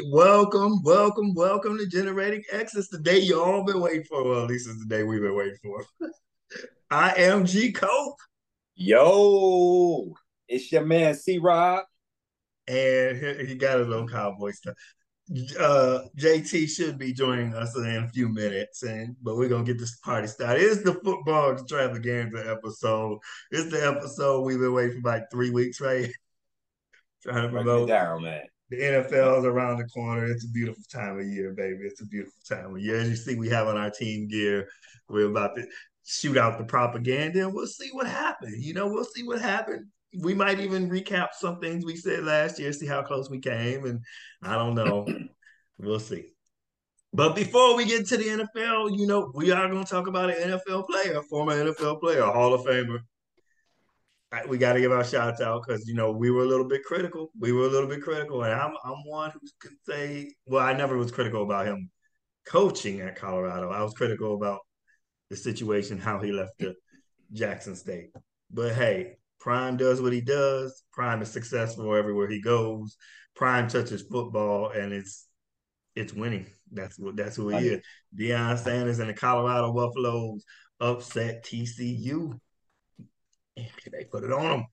right, welcome to Generating X's, the day you all been waiting for. Well, at least it's the day we've been waiting for. I am G Cope. Yo, it's your man C Rob, and he got his own cowboy stuff. JT should be joining us in a few minutes, but we're gonna get this party started. It's the football extravaganza episode. It's the episode we've been waiting for like 3 weeks, right? Trying to promote down, man. The NFL's around the corner. It's a beautiful time of year, baby. It's a beautiful time of year. As you see, we have on our team gear. We're about to shoot out the propaganda, and we'll see what happened. We'll see what happened. We might even recap some things we said last year, see how close we came, and I don't know. We'll see. But before we get to the NFL, we are going to talk about an NFL player, former NFL player, Hall of Famer. We got to give our shouts out because, we were a little bit critical. And I'm one who could say, well, I never was critical about him coaching at Colorado. I was critical about the situation, how he left the Jackson State. But, hey, Prime does what he does. Prime is successful everywhere he goes. Prime touches football, and it's winning. That's who he is. Deion Sanders and the Colorado Buffaloes upset TCU. And they put it on them.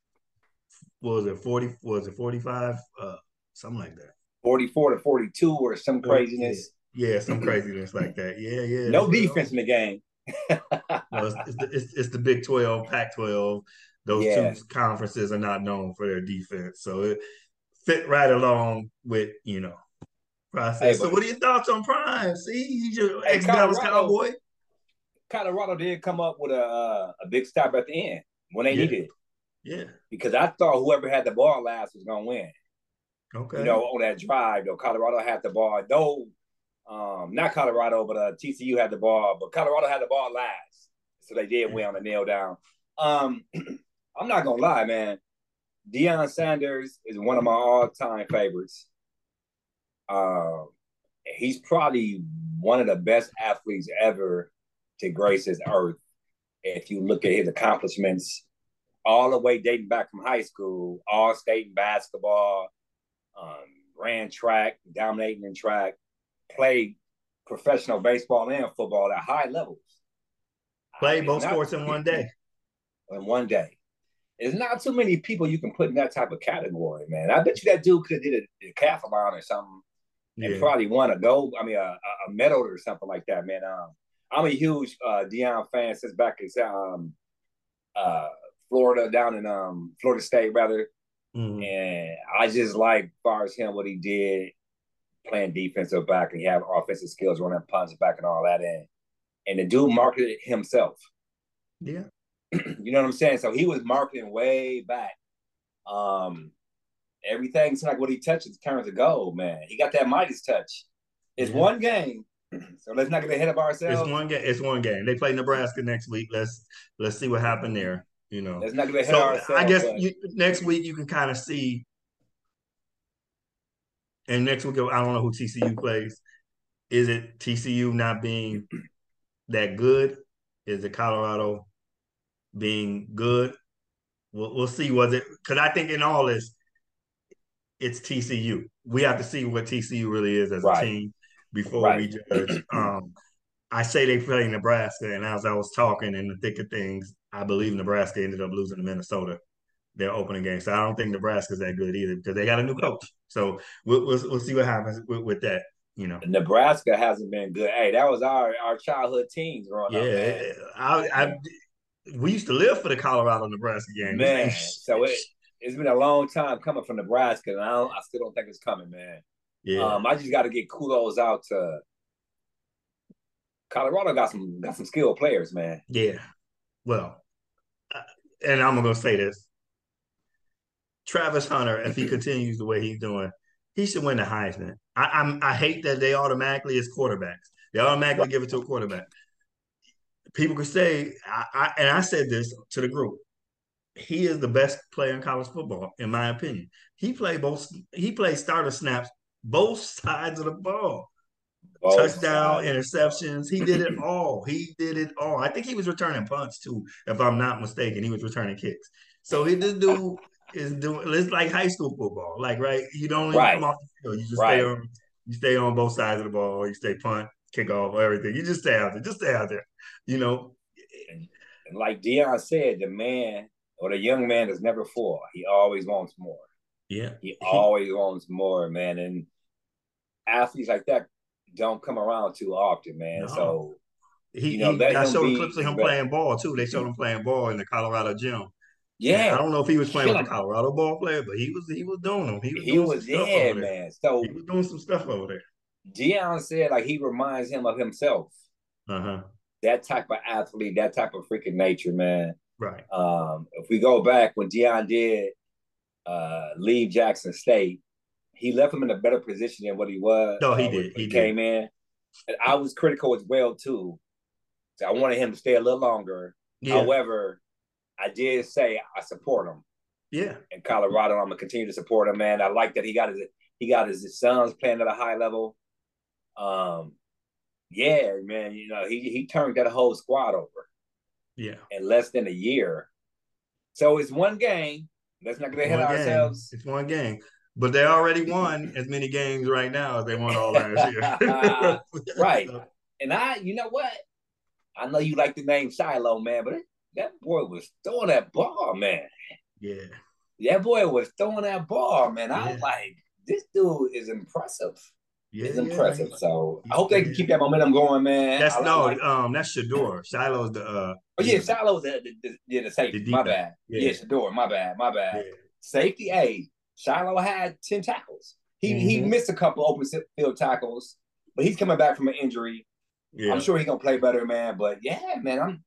Was it 40? Was it 45? Something like that. 44-42, or some craziness. Yeah, some craziness like that. Yeah. No defense in the game. It's the Big 12, Pac-12. Those two conferences are not known for their defense. So it fit right along with, process. Hey, so what are your thoughts on Prime? See, he's your ex-Dallas Cowboy. Colorado did come up with a big stop at the end when they needed it. Yeah. Because I thought whoever had the ball last was going to win. Okay. On that drive, though, Colorado had the ball. Though, not Colorado, but TCU had the ball. But Colorado had the ball last. So they did win on the nail down. I'm not going to lie, man. Deion Sanders is one of my all-time favorites. He's probably one of the best athletes ever to grace his earth. If you look at his accomplishments, all the way dating back from high school, all-state in basketball, ran track, dominating in track, played professional baseball and football at high levels. Played both sports in one day. In one day. There's not too many people you can put in that type of category, man. I bet you that dude could have did a decathlon or something and probably won a medal or something like that, man. I'm a huge Deion fan since back in Florida, down in Florida State, rather. Mm-hmm. And I just like, as far as him, what he did, playing defensive back and having offensive skills, running punts back and all that. And the dude marketed himself. Yeah. You know what I'm saying? So he was marketing way back. Everything's like what he touches turns to gold, man. He got that Midas touch. It's one game, so let's not get ahead of ourselves. It's one game. They play Nebraska next week. Let's see what happened there. Let's not get ahead of ourselves. I guess next week you can kind of see. And next week, I don't know who TCU plays. Is it TCU not being that good? Is it Colorado being good? We'll see. Was it? Because I think in all this, it's TCU. We have to see what TCU really is as a team before we judge. I say they play Nebraska, and as I was talking in the thick of things, I believe Nebraska ended up losing to Minnesota their opening game. So I don't think Nebraska's that good either because they got a new coach. So we'll see what happens with that. Nebraska hasn't been good. Hey, that was our childhood teams growing up. Yeah, we used to live for the Colorado-Nebraska game. Man, so it's been a long time coming from Nebraska, and I still don't think it's coming, man. Yeah. I just got to get kudos out to Colorado. Got some skilled players, man. Yeah. Well, and I'm going to say this. Travis Hunter, if he continues the way he's doing, he should win the Heisman. I hate that they automatically is quarterbacks. They automatically give it to a quarterback. People could say, and I said this to the group, he is the best player in college football, in my opinion. He played starter snaps both sides of the ball. Both touchdown, interceptions. He did it all. I think he was returning punts, too, if I'm not mistaken. He was returning kicks. So this dude is doing – it's like high school football. Like, right? You don't even come off the field. You just stay on You stay on both sides of the ball. You stay punt, kickoff, everything. You just stay out there. Just stay out there, you know. And like Deion said, the man or the young man does never fall. He always wants more. Yeah. He always wants more, man. And athletes like that don't come around too often, man. No. So, I showed clips of him playing ball, too. They showed him playing ball in the Colorado gym. Yeah. And I don't know if he was playing with a Colorado ball player, but he was doing them. He was doing some stuff over there. So he was doing some stuff over there. Deion said, like, he reminds him of himself. Uh-huh. That type of athlete, that type of freaking nature, man. Right. If we go back, when Deion did leave Jackson State, he left him in a better position than what he was. No, he did. He came in. And I was critical as well, too. So I wanted him to stay a little longer. Yeah. However, I did say I support him. Yeah. In Colorado, I'm going to continue to support him, man. I like that he got his sons playing at a high level. Yeah, man, you know, he turned that whole squad over. Yeah. In less than a year. So it's one game. Let's not get ahead of ourselves. It's one game. But they already won as many games right now as they won all last year. Right. And you know what? I know you like the name Shiloh, man, but that boy was throwing that ball, man. Yeah. That boy was throwing that ball, man. Yeah. I was like, this dude is impressive. Yeah, it's impressive. Yeah. So I hope they can keep that momentum going, man. That's Shador. Shiloh's the Shiloh's the safety. My bad. Yeah, Shador. My bad. Yeah. Safety A. Shiloh had 10 tackles. He missed a couple open field tackles, but he's coming back from an injury. Yeah. I'm sure he's gonna play better, man. But yeah, man,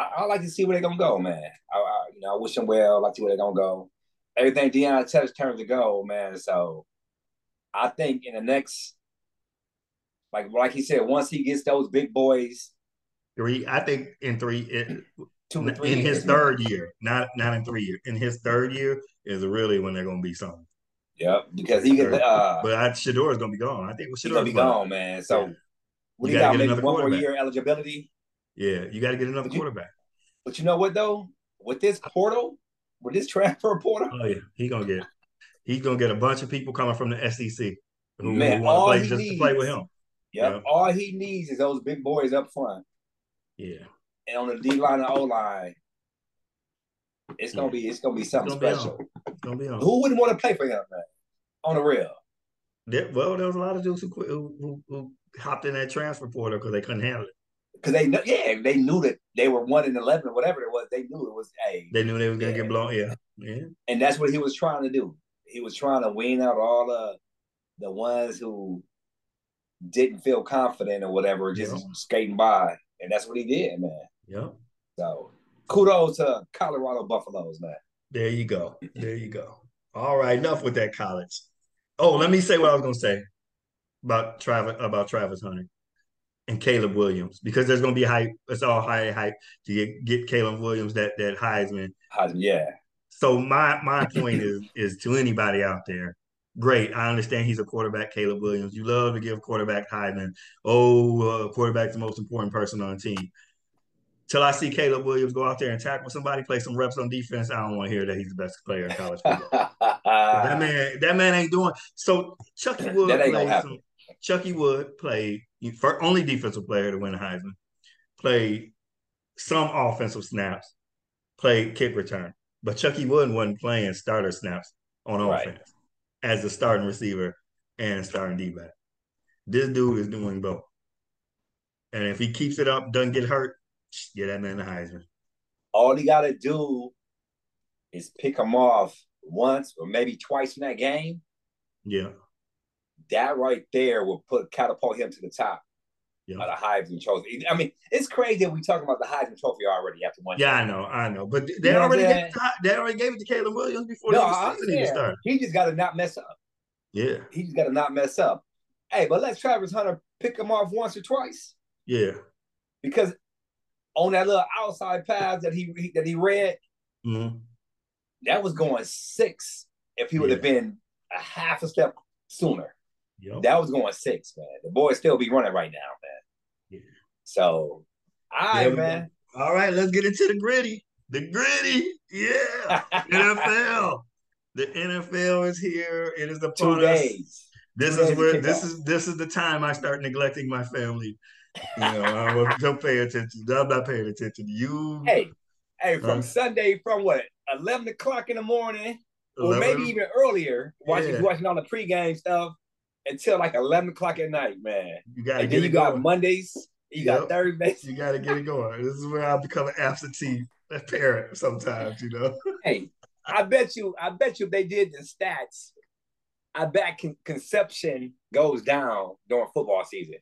I like to see where they're gonna go, man. I wish them well. I like to see where they're gonna go. Everything Deion touched turns to gold, man. So I think in the next, like he said, once he gets those big boys, in his third year is really when they're going to be something. Yep, because he gets but Shador is going to be gone. I think Shador is going to be gone, man. So we got maybe one more year eligibility. Yeah, you got to get another quarterback. But you know what though, with this transfer portal, oh yeah, he's going to get a bunch of people coming from the SEC who want to play just to play with him. Yep. You know? All he needs is those big boys up front. Yeah. And on the D-line and O-line, it's gonna be something special. Who wouldn't want to play for him, man? On the real. There was a lot of dudes who hopped in that transfer portal because they couldn't handle it. Because they knew that they were 1-11 or whatever it was. They knew it was They knew they was gonna get blown. Yeah. Yeah. And that's what he was trying to do. He was trying to wean out all the ones who didn't feel confident or whatever, just skating by. And that's what he did, man. Yep. So, kudos to Colorado Buffaloes, man. There you go. All right, enough with that college. Oh, let me say what I was going to say about Travis Hunter and Caleb Williams, because there's going to be hype. It's all hype to get Caleb Williams, that Heisman. Yeah. So my point is to anybody out there, great. I understand he's a quarterback, Caleb Williams. You love to give quarterback Heisman. Oh, quarterback's the most important person on the team. Till I see Caleb Williams go out there and tackle somebody, play some reps on defense, I don't want to hear that he's the best player in college football. that man ain't doing. So Chucky Wood played for only defensive player to win the Heisman. Played some offensive snaps. Played kick return, but Chucky Wood wasn't playing starter snaps on offense. As a starting receiver and a starting D-back. This dude is doing both. And if he keeps it up, doesn't get hurt, get that man the Heisman. All he got to do is pick him off once or maybe twice in that game. Yeah. That right there will catapult him to the top of the Heisman Trophy. I mean, it's crazy that we're talking about the Heisman Trophy already after one game. I know. But they already gave it to Caleb Williams before the season even started. He just got to not mess up. Yeah. He just got to not mess up. Hey, but let Travis Hunter pick him off once or twice. Yeah. Because on that little outside pass that he read, that was going 6 if he would have been a half a step sooner. Yep. That was going 6, man. The boys still be running right now, man. Yeah. So, man. All right, let's get into the gritty. The gritty, yeah. NFL. The NFL is here. It is upon us. 2 days. This is the time I start neglecting my family. You know, don't pay attention. I'm not paying attention to you. Hey, from Sunday, from what, 11 o'clock in the morning, or maybe even earlier, watching all the pregame stuff until like 11 o'clock at night, man. You got Mondays, you got Thursdays. You got to get it going. This is where I become an absentee parent sometimes, you know. Hey, I bet you if they did the stats, I bet conception goes down during football season.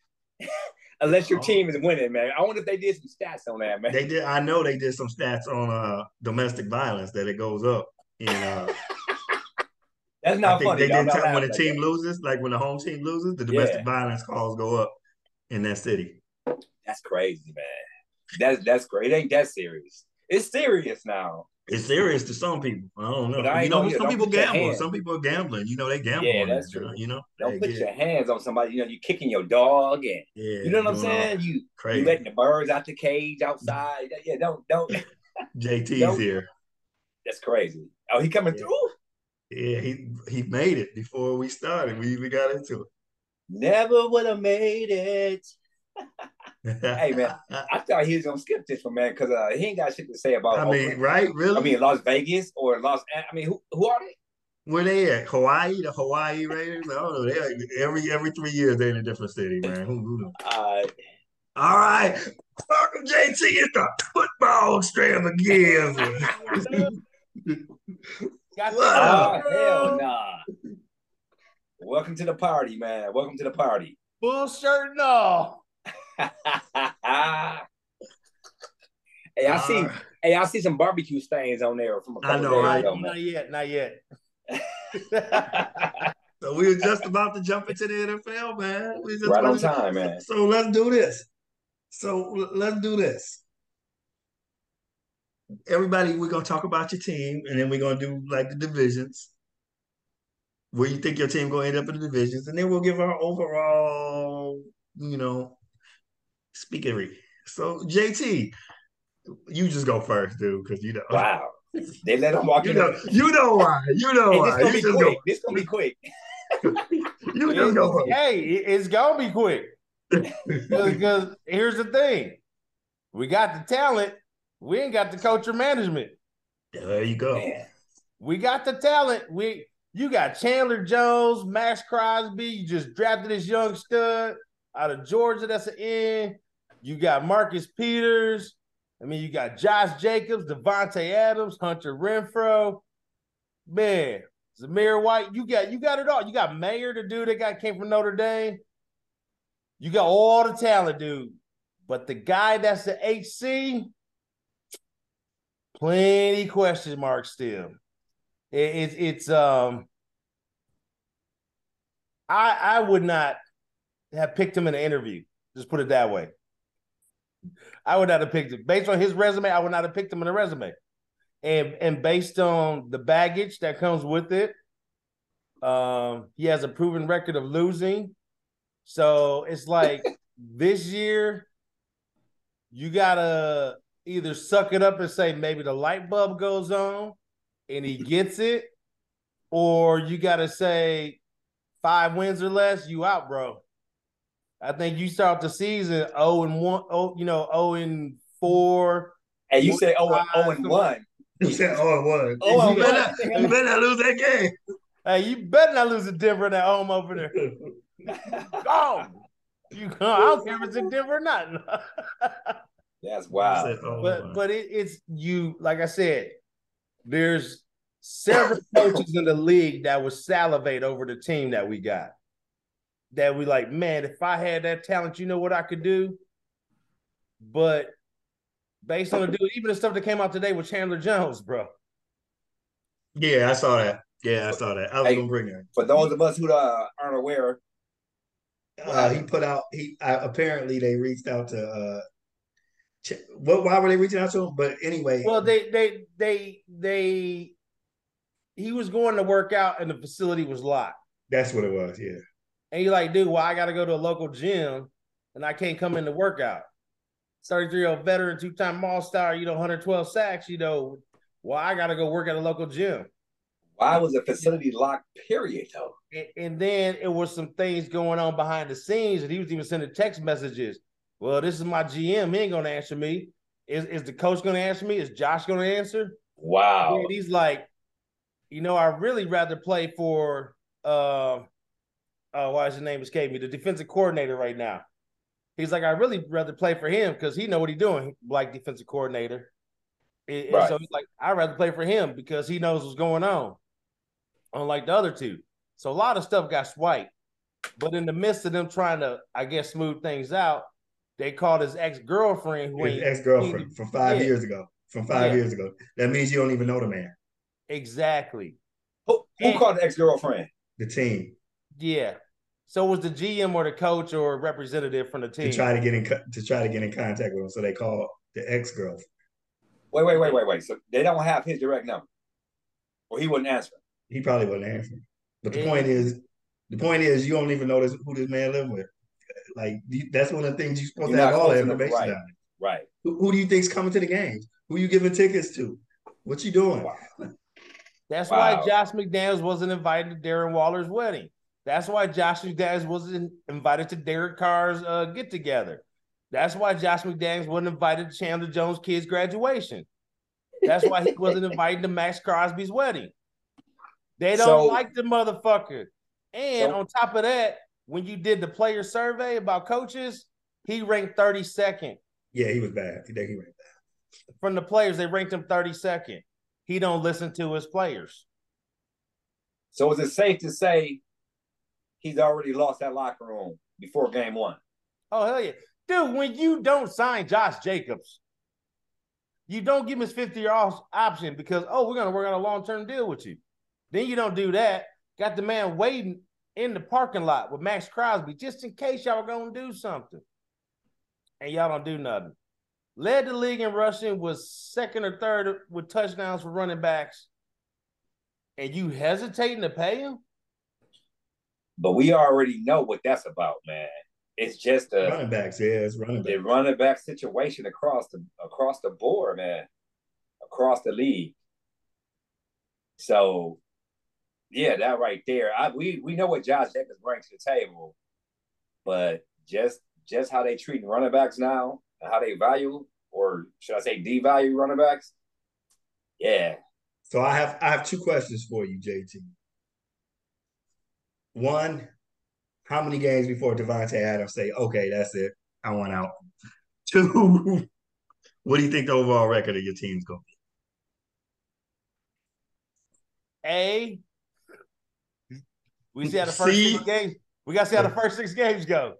Unless your team is winning, man. I wonder if they did some stats on that, man. They did. I know they did some stats on domestic violence that it goes up. And, that's not funny. They did tell when the team loses, like when the home team loses, the domestic violence calls go up in that city. That's crazy, man. That's great. It ain't that serious. It's serious now. It's serious to some people. I don't know. Some people gamble. Some people are gambling. You know, they gamble. Yeah, that's true. You know, don't put your hands on somebody. You know, you're kicking your dog, and you know what I'm saying. You letting the birds out the cage outside. Yeah, don't. JT's here. That's crazy. Oh, he coming through? Yeah, he made it before we started. We even got into it. Never would have made it. Hey, man, I thought he was going to skip this one, man, because he ain't got shit to say about Oakland. Right? Really? I mean, Las Vegas or who are they? Where they at? Hawaii? The Hawaii Raiders? I don't know. They're like, every 3 years, they're in a different city, man. Who all right. Welcome, JT. It's the football extreme again. Hell nah. Welcome to the party, man. Welcome to the party. Full shirt and all. I see some barbecue stains on there from a couple days ago, man. Not yet. So we were just about to jump into the NFL, man. Right on time, man. So let's do this. Everybody, we're gonna talk about your team, and then we're gonna do like the divisions. Where you think your team gonna end up in the divisions, and then we'll give our overall, you know. Speakery. So JT, you just go first, dude, because you know. Wow, they let him walk in. You know why? This gonna be quick. You just go first. Hey, it's gonna be quick. Because here's the thing: we got the talent, we ain't got the coach or management. There you go. Man. We got the talent. You got Chandler Jones, Max Crosby. You just drafted this young stud out of Georgia. That's an end. You got Marcus Peters. I mean, you got Josh Jacobs, Davante Adams, Hunter Renfrow. Man, Zamir White. You got it all. You got Mayer, the dude that came from Notre Dame. You got all the talent, dude. But the guy that's the HC, plenty question marks still. I would not have picked him in the interview. Just put it that way. I would not have picked him. Based on his resume, I would not have picked him in a resume. And based on the baggage that comes with it, he has a proven record of losing. So it's like this year, you got to either suck it up and say maybe the light bulb goes on and he gets it, or you got to say 5 wins or less, you out, bro. I think you start the season 0-1, 0-4. And you said 0-1. You said 0-1. You better not lose that game. Hey, you better not lose to Denver at home over there. Oh, you come. I don't care if it's in Denver or not. That's wild. Said, but it's you. Like I said, there's several coaches in the league that would salivate over the team that we got. That we like, man, if I had that talent, you know what I could do? But based on the dude, even the stuff that came out today with Chandler Jones, bro. Yeah, I saw that. I was going to bring that. For those of us who aren't aware. Apparently they reached out to why were they reaching out to him? But anyway. Well, he was going to work out and the facility was locked. That's what it was, yeah. And you're like, dude, well, I got to go to a local gym and I can't come in to work out. 33-year-old veteran, 2-time all-star, 112 sacks, well, I got to go work at a local gym. Why was the facility locked, period, though? And then it was some things going on behind the scenes, and he was even sending text messages. Well, this is my GM. He ain't going to answer me. Is the coach going to answer me? Is Josh going to answer? Wow. And he's like, you know, I really rather play for, why is his name escaping me? The defensive coordinator right now. He's like, I really rather play for him because he know what he's doing, like defensive coordinator. And right. So he's like, I'd rather play for him because he knows what's going on. Unlike the other two. So a lot of stuff got swiped. But in the midst of them trying to, I guess, smooth things out, they called his ex-girlfriend. His ex-girlfriend from 5 years ago. From five years ago. That means you don't even know the man. Exactly. Who called the ex-girlfriend? The team. Yeah. So it was the GM or the coach or representative from the team. To try to get in contact with him. So they called the ex-girlfriend. Wait. So they don't have his direct number. Or he wouldn't answer. He probably wouldn't answer. But the point is, you don't even know who this man lived with. Like, that's one of the things you're supposed to have all the information on. Right. Who do you think's coming to the game? Who you giving tickets to? What you doing? Wow. That's why Josh McDaniels wasn't invited to Darren Waller's wedding. That's why Josh McDaniels wasn't invited to Derek Carr's get-together. That's why Josh McDaniels wasn't invited to Chandler Jones' kid's graduation. That's why he wasn't invited to Max Crosby's wedding. They don't like the motherfucker. And on top of that, when you did the player survey about coaches, he ranked 32nd. Yeah, he was bad. He ranked bad. From the players, they ranked him 32nd. He don't listen to his players. So is it safe to say he's already lost that locker room before game one? Oh, hell yeah. Dude, when you don't sign Josh Jacobs, you don't give him his 50-year option because, we're going to work on a long-term deal with you. Then you don't do that. Got the man waiting in the parking lot with Max Crosby just in case y'all are going to do something. And y'all don't do nothing. Led the league in rushing, was second or third with touchdowns for running backs. And you hesitating to pay him? But we already know what that's about, man. It's just a running backs, it's running back. The running back situation across the board, man. Across the league. So yeah, that right there. We know what Josh Jacobs brings to the table, but just how they treat running backs now and how they value, or should I say devalue running backs? Yeah. So I have two questions for you, JT. One, how many games before Davante Adams say, okay, that's it, I want out? Two, what do you think the overall record of your team's going to be? A, we see how the first six games. We got to see how the first six games go.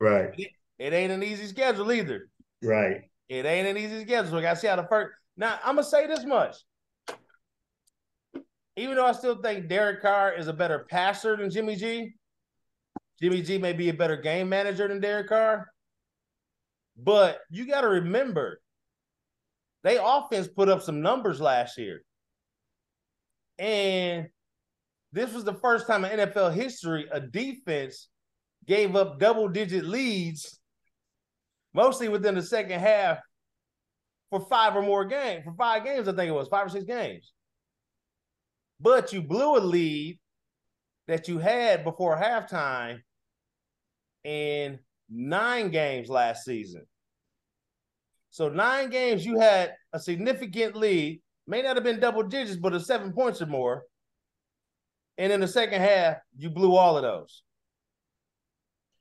Right. It ain't an easy schedule either. Right. It ain't an easy schedule. We got to see how the first. Now, I'm going to say this much. Even though I still think Derek Carr is a better passer than Jimmy G, Jimmy G may be a better game manager than Derek Carr. But you got to remember, they offense put up some numbers last year. And this was the first time in NFL history a defense gave up double-digit leads, mostly within the second half, for 5 games, I think it was, 5 or 6 games. But you blew a lead that you had before halftime in 9 games last season. So 9 games you had a significant lead, may not have been double digits, but of 7 points or more. And in the second half, you blew all of those.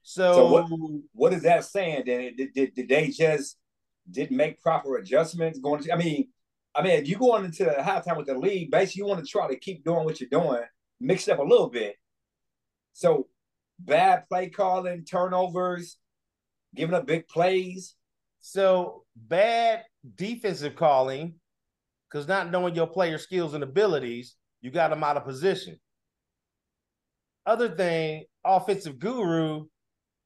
So what is that saying then? Did they just didn't make proper adjustments going to, I mean, if you going into halftime with the league, basically you want to try to keep doing what you're doing, mix it up a little bit. So bad play calling, turnovers, giving up big plays. So bad defensive calling, because not knowing your player skills and abilities, you got them out of position. Other thing, offensive guru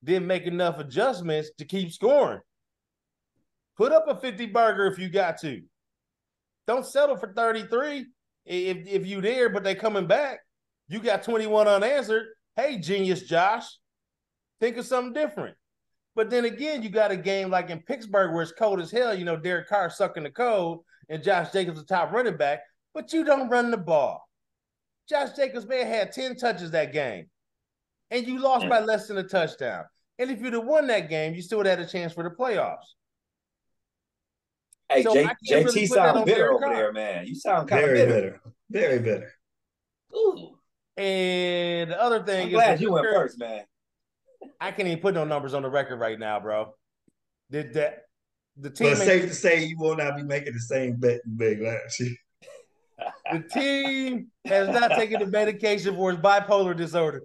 didn't make enough adjustments to keep scoring. Put up a 50-burger if you got to. Don't settle for 33 if you there, but they coming back. You got 21 unanswered. Hey, genius Josh, think of something different. But then again, you got a game like in Pittsburgh where it's cold as hell. You know, Derek Carr sucking the cold and Josh Jacobs the top running back, but you don't run the ball. Josh Jacobs may have had 10 touches that game, and you lost by less than a touchdown. And if you'd have won that game, you still would have had a chance for the playoffs. Hey, so JT really sounds bitter over there, man. You sound kind of bitter. Very bitter. Ooh. And the other thing I'm glad you went first, man. I can't even put no numbers on the record right now, bro. Did that the team it's safe to say you will not be making the same bet you made last year. The team has not taken the medication for his bipolar disorder.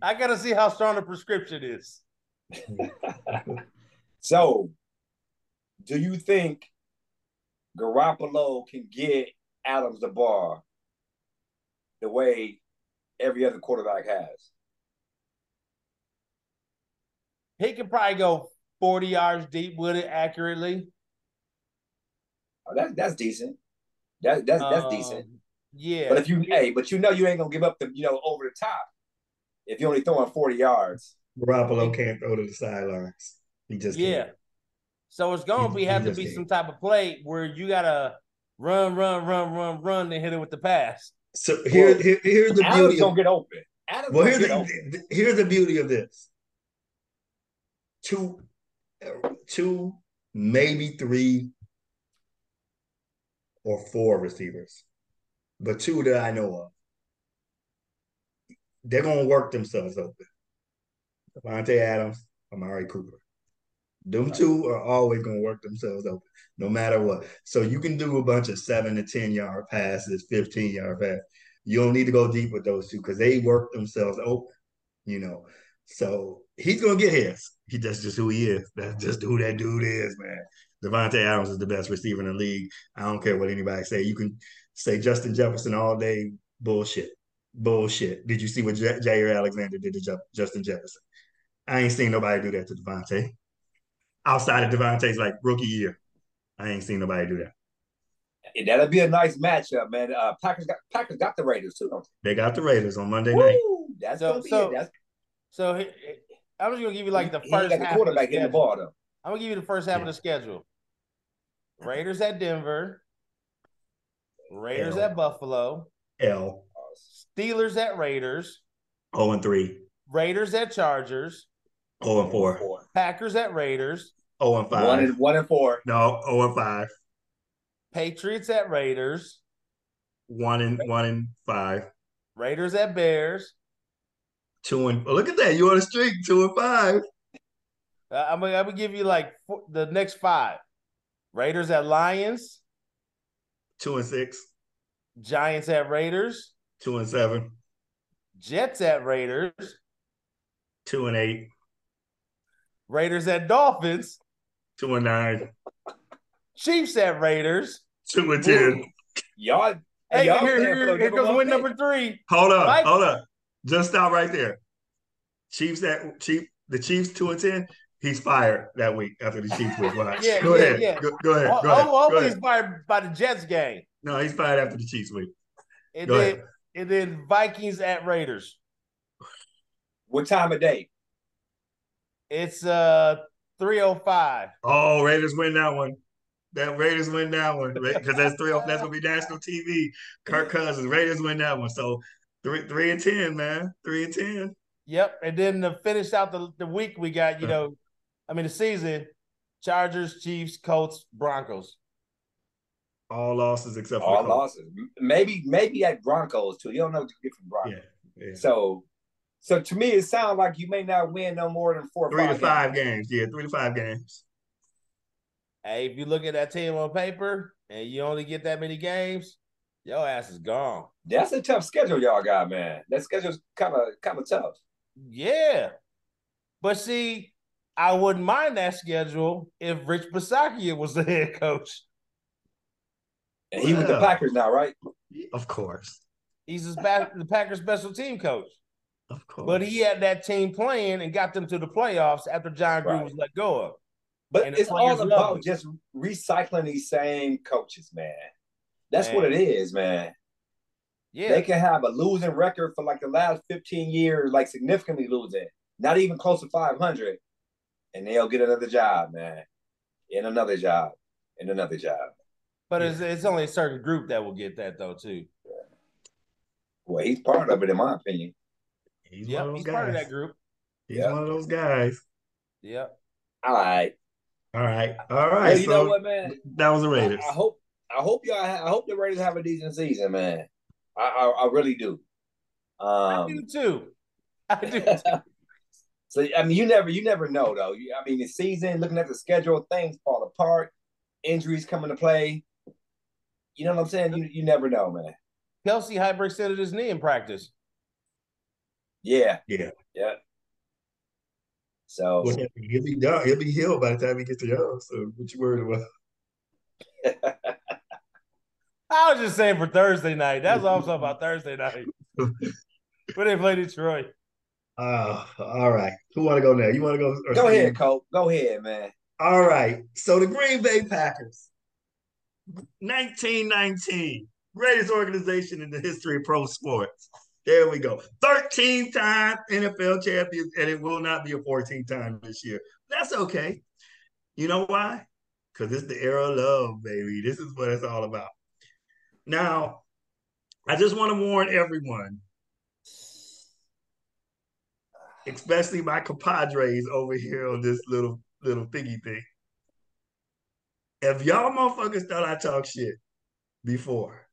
I got to see how strong the prescription is. So, do you think Garoppolo can get Adams the ball the way every other quarterback has? He can probably go 40 yards deep with it accurately. Oh, that's decent. That's decent. Yeah. But if you but you know you ain't gonna give up the over the top if you're only throwing 40 yards. Garoppolo can't throw to the sidelines. He just can't. So it's gonna have to be some type of play where you gotta run, then hit it with the pass. So here's the beauty. Adams gonna get open. Here's the beauty of this. Two, maybe three or four receivers, but two that I know of. They're going to work themselves open. Davante Adams, Amari Cooper. Them two are always going to work themselves open, no matter what. So you can do a bunch of 7 to 10 yard passes, 15 yard pass. You don't need to go deep with those two because they work themselves open, So he's going to get his. That's just who he is. That's just who that dude is, man. Davante Adams is the best receiver in the league. I don't care what anybody say. You can say Justin Jefferson all day. Bullshit. Did you see what Jaire Alexander did to Justin Jefferson? I ain't seen nobody do that to Davante. Outside of Davante's rookie year, I ain't seen nobody do that. That'll be a nice matchup, man. Packers got the Raiders too, don't they? They got the Raiders on Monday night. That's going to be it. So I'm just going to give you the first half. The quarterback getting the ball, though. I'm going to give you the first half of the schedule. Raiders at Denver. Raiders at Buffalo. Steelers at Raiders. 0-3. Raiders at Chargers. 0-4. Packers at Raiders. 0-5. 1-4. No, 0-5. Patriots at Raiders. 1-5. Raiders at Bears. 2-4. Look at that. You on a streak. 2-5. I'm gonna give you the next five. Raiders at Lions. 2-6. Giants at Raiders. 2-7. Jets at Raiders. 2-8. Raiders at Dolphins. 2-9. Chiefs at Raiders. 2-10. Y'all. Hey, here comes win number three. Hold up. Just stop right there. The Chiefs 2-10. He's fired that week after the Chiefs win. Go ahead. Yeah. Go ahead. Hopefully he's fired by the Jets game. No, he's fired after the Chiefs week. And then Vikings at Raiders. What time of day? It's 3:05. Oh, Raiders win that one. Raiders win that one because that's 3:05. That's gonna be national TV. Kirk Cousins. Raiders win that one. So 3-10, man. 3-10. Yep, and then to finish out the week, we got, the season, Chargers, Chiefs, Colts, Broncos. All losses except for Colts. All losses. Maybe at Broncos, too. You don't know what you get from Broncos. Yeah. So to me, it sounds like you may not win no more than 3 to 5 games. Yeah, 3 to 5 games. Hey, if you look at that team on paper and you only get that many games, your ass is gone. That's a tough schedule y'all got, man. That schedule's kind of tough. Yeah. But see, I wouldn't mind that schedule if Rich Bisaccia was the head coach. And he with the Packers now, right? Of course. He's the Packers special team coach. Of course. But he had that team playing and got them to the playoffs after John Gruden was let go of. But it's all about just recycling these same coaches, man. That's what it is, man. Yeah. They can have a losing record for the last 15 years, significantly losing, not even close to 500, and they'll get another job, man, and another job, and another job. But it's only a certain group that will get that, though, too. Well, he's part of it, in my opinion. He's part of that group. He's one of those guys. Yep. All right. Hey, you know what, man? That was the Raiders. I hope the Raiders have a decent season, man. I really do. I do too. So I mean, you never know though. I mean, the season, looking at the schedule, things fall apart, injuries come into play. You know what I'm saying? You never know, man. Kelsey hyperextended his knee in practice. Yeah. So he'll be done. He'll be healed by the time he gets to y'all. So what you worried about? I was just saying for Thursday night. That's all I'm talking about, Thursday night. Where they play Detroit. All right. Who want to go now? You want to go? Go ahead, Colt. Go ahead, man. All right. So the Green Bay Packers, 1919, greatest organization in the history of pro sports. There we go. 13-time NFL champions, and it will not be a 14th time this year. That's okay. You know why? Because it's the era of love, baby. This is what it's all about. Now, I just want to warn everyone, especially my compadres over here on this little piggy thing. If y'all motherfuckers thought I talked shit before,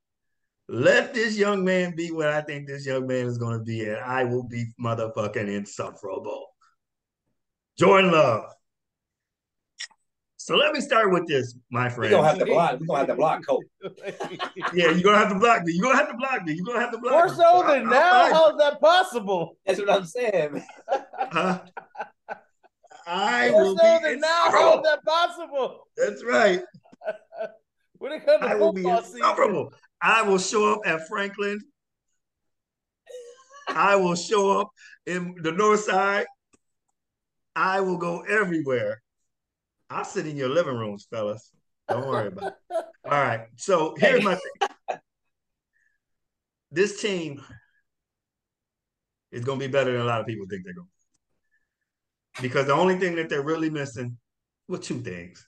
let this young man be what I think this young man is going to be, and I will be motherfucking insufferable. Jordan Love. So let me start with this, my friend. We're going to have to block. We're going to have to block, Colt. Yeah, you're going to have to block me. You're going to have to block me. You're going to have to block me. More so than now? How is that possible? That's what I'm saying. I will be insufferable. More so than now? How is that possible? That's right. When it comes to football season. I will be insufferable. I will show up at Franklin. I will show up in the north side. I will go everywhere. I'll sit in your living rooms, fellas. Don't worry about it. All right. So here's my thing. This team is going to be better than a lot of people think they're going to be. Because the only thing that they're really missing, well, two things.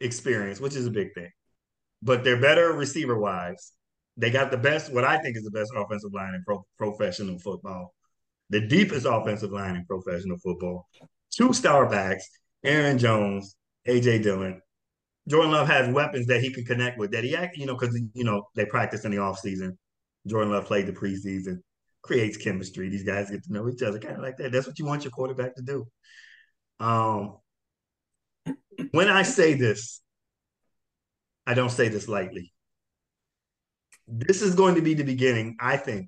Experience, which is a big thing. But they're better receiver-wise. They got the best, what I think is the best offensive line in professional football. The deepest offensive line in professional football. 2-star backs, Aaron Jones, A.J. Dillon. Jordan Love has weapons that he can connect with, that he actually, because, they practice in the offseason. Jordan Love played the preseason, creates chemistry. These guys get to know each other, kind of like that. That's what you want your quarterback to do. When I say this, I don't say this lightly. This is going to be the beginning, I think,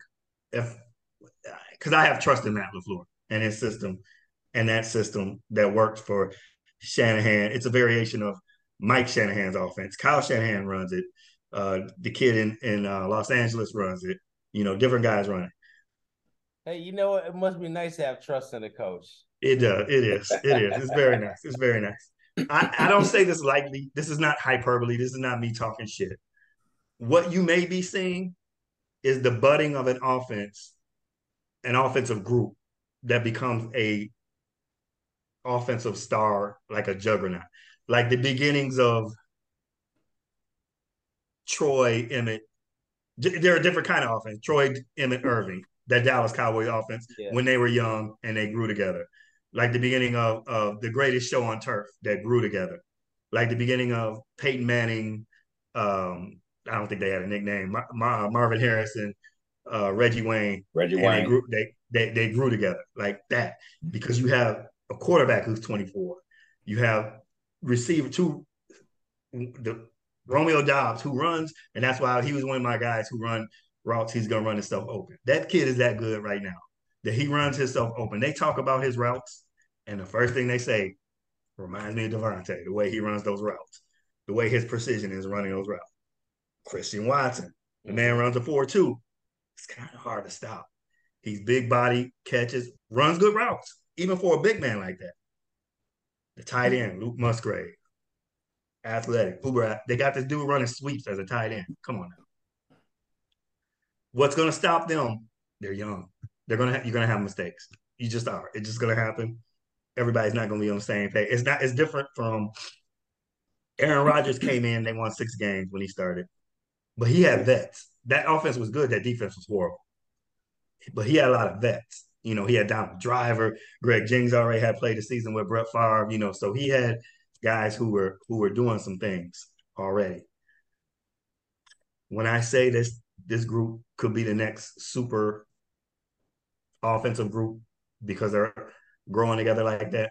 because I have trust in Matt LaFleur and his system, and that system that worked for Shanahan. It's a variation of Mike Shanahan's offense. Kyle Shanahan runs it. The kid in Los Angeles runs it. Different guys run it. Hey, it must be nice to have trust in a coach. It does. It is. It is. It's very nice. It's very nice. I don't say this lightly. This is not hyperbole. This is not me talking shit. What you may be seeing is the budding of an offensive group that becomes a offensive star, like a juggernaut, like the beginnings of Troy Emmett. They're a different kind of offense. Troy Emmett Irving, that Dallas Cowboys offense, when they were young and they grew together. Like the beginning of The Greatest Show on Turf, that grew together. Like the beginning of Peyton Manning. I don't think they had a nickname. Marvin Harrison, Reggie Wayne. They grew, they grew together like that, because you have a quarterback who's 24. You have receiver Romeo Doubs, who runs, and that's why he was one of my guys who run routes. He's going to run himself open. That kid is that good right now. That he runs himself open. They talk about his routes, and the first thing they say reminds me of Davante, the way he runs those routes, the way his precision is running those routes. Christian Watson, the man runs a 4.2. It's kind of hard to stop. He's big body, catches, runs good routes, even for a big man like that. The tight end, Luke Musgrave, athletic, uber. They got this dude running sweeps as a tight end. Come on now. What's going to stop them? They're young. You're gonna have mistakes. You just are. It's just gonna happen. Everybody's not gonna be on the same page. It's different from Aaron Rodgers came in. They won 6 games when he started, but he had vets. That offense was good. That defense was horrible. but he had a lot of vets. You know, he had Donald Driver, Greg Jennings already had played a season with Brett Favre, you know, so he had guys who were doing some things already. When I say this group could be the next super offensive group because they're growing together like that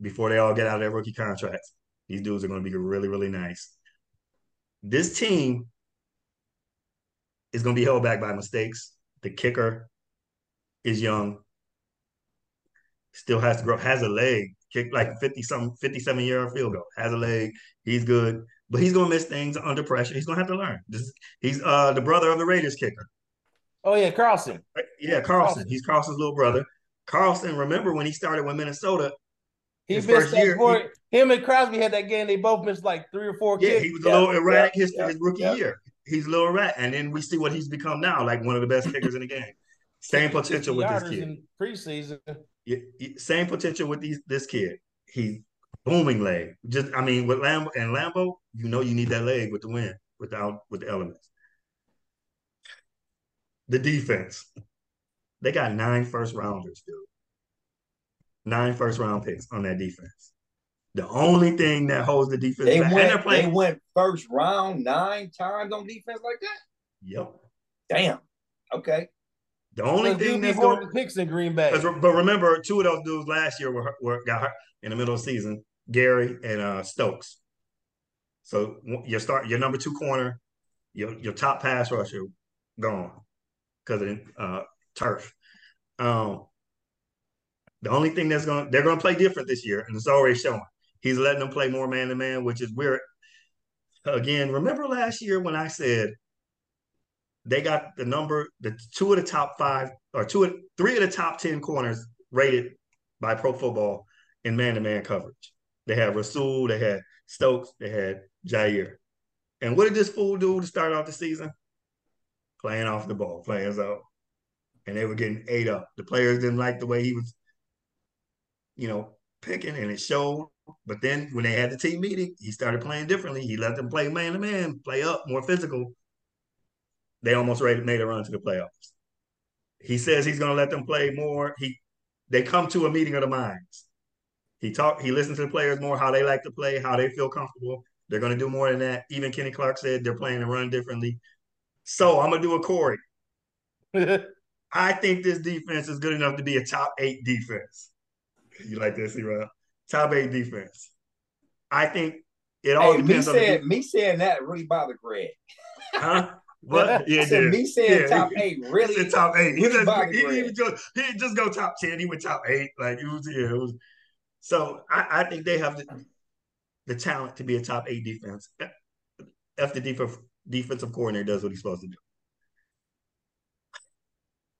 before they all get out of their rookie contracts, these dudes are going to be really, really nice. This team is going to be held back by mistakes. The kicker is young, still has to grow, has a leg, kicked like 57-yard field goal, has a leg, he's good, but he's going to miss things under pressure. He's going to have to learn. He's the brother of the Raiders kicker. Oh, yeah, Carlson. Yeah, Carlson. He's Carlson's little brother. Carlson, remember when he started with Minnesota, he his missed first year, him and Crosby had that game. They both missed like 3 or 4 kicks. Yeah, he was a little erratic his rookie year. He's a little erratic. And then we see what he's become now, like one of the best kickers in the game. Same potential with this kid. In preseason. Yeah, same potential with this kid. He's booming leg. Just, I mean, with Lambo, you know you need that leg with the win, with the elements. The defense. They got 9 first-rounders, dude. 9 first-round picks on that defense. The only thing that holds the defense back. They went first round 9 times on defense like that? Yep. Damn. Okay. The only thing that's going to picks in Green Bay. But remember, 2 of those dudes last year got hurt in the middle of the season, Gary and Stokes. So your number 2 corner, your top pass rusher, gone because of turf. The only thing they're going to play different this year, and it's already showing. He's letting them play more man-to-man, which is weird. Again, remember last year when I said, they got the 2 of the top 5 or 3 of the top 10 corners rated by Pro Football in man-to-man coverage. They had Rasul, they had Stokes, they had Jaire. And what did this fool do to start off the season? Playing off the ball, playing zone. And they were getting ate up. The players didn't like the way he was, picking, and it showed. But then when they had the team meeting, he started playing differently. He let them play man-to-man, play up, more physical. They almost made a run to the playoffs. He says he's going to let them play more. They come to a meeting of the minds. He listens to the players more, how they like to play, how they feel comfortable. They're going to do more than that. Even Kenny Clark said they're playing the run differently. So I'm going to do a Corey. I think this defense is good enough to be a top 8 defense. You like that, C-Rob? Top 8 defense. I think it all depends on me saying that really bothered Greg. Huh? What? Yeah, so me saying top 8 really. He said top 8. He didn't just go top 10. He went top 8. Like it was. So I think they have the talent to be a top 8 defense. If the defensive coordinator does what he's supposed to do.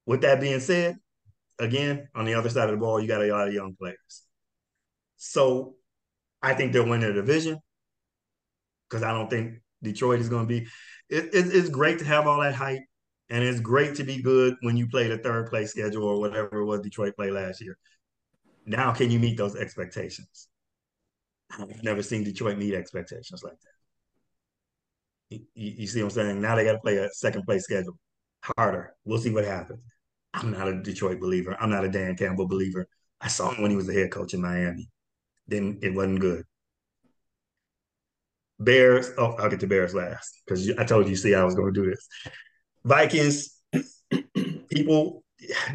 With that being said, again, on the other side of the ball, you got a lot of young players. So I think they'll win their division because I don't think Detroit is going to be. It's great to have all that hype, and it's great to be good when you play the third-place schedule or whatever it was Detroit played last year. Now can you meet those expectations? I've never seen Detroit meet expectations like that. You see what I'm saying? Now they got to play a second-place schedule. Harder. We'll see what happens. I'm not a Detroit believer. I'm not a Dan Campbell believer. I saw him when he was the head coach in Miami. Then it wasn't good. Bears. Oh, I'll get to Bears last because I told you, see, I was going to do this. Vikings, people,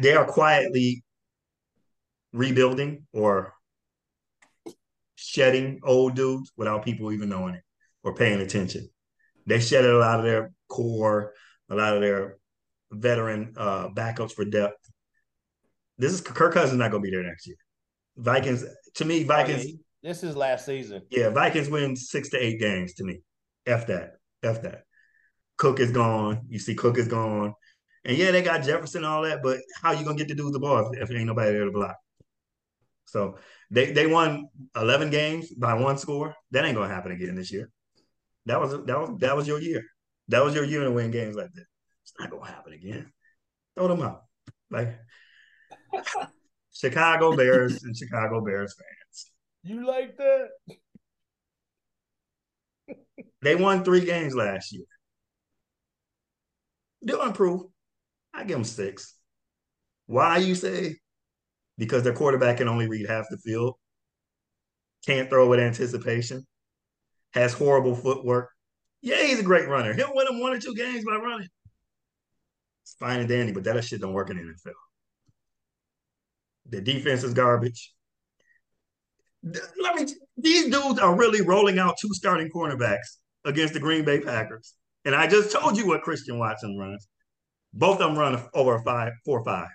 they are quietly rebuilding or shedding old dudes without people even knowing it or paying attention. They shedded a lot of their core, a lot of their veteran backups for depth. Kirk Cousins not going to be there next year. Vikings, to me, Vikings. Hey. This is last season. Yeah, Vikings win 6 to 8 games to me. F that. Cook is gone. You see Cook is gone. And, yeah, they got Jefferson and all that, but how you going to get the dude the ball if there ain't nobody there to block? So they won 11 games by 1 score. That ain't going to happen again this year. That was your year. That was your year to win games like that. It's not going to happen again. Throw them out. Like Chicago Bears and Chicago Bears fans. You like that? They won 3 games last year. They'll improve. I give them 6. Why, you say? Because their quarterback can only read half the field, can't throw with anticipation, has horrible footwork. Yeah, he's a great runner. He'll win him one or two games by running. It's fine and dandy, but that shit don't work in the NFL. The defense is garbage. These dudes are really rolling out two starting cornerbacks against the Green Bay Packers. And I just told you what Christian Watson runs. Both of them run over a 4.5.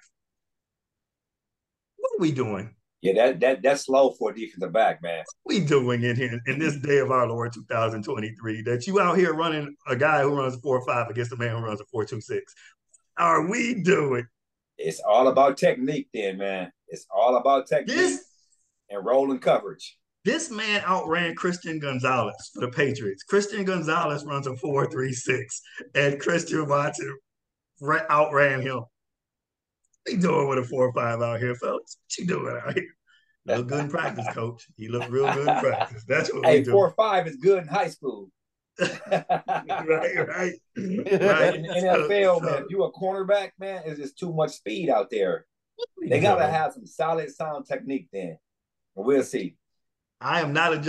What are we doing? Yeah, that's low for a defensive back, man. What are we doing in here in this day of our Lord 2023 that you out here running a guy who runs 4.5 against a man who runs a 4.26? What are we doing? It's all about technique then, man. It's all about technique and rolling coverage. This man outran Christian Gonzalez for the Patriots. Christian Gonzalez runs a 4.36, and Christian Watson outran him. What are you doing with a 4.5 out here, fellas? What you doing out here? Look good in practice, coach. He looked real good in practice. That's what we do. 4.5 is good in high school. Right. In NFL, man, if you a cornerback, man, it's just too much speed out there. They got to have some solid sound technique then. But we'll see. I am not a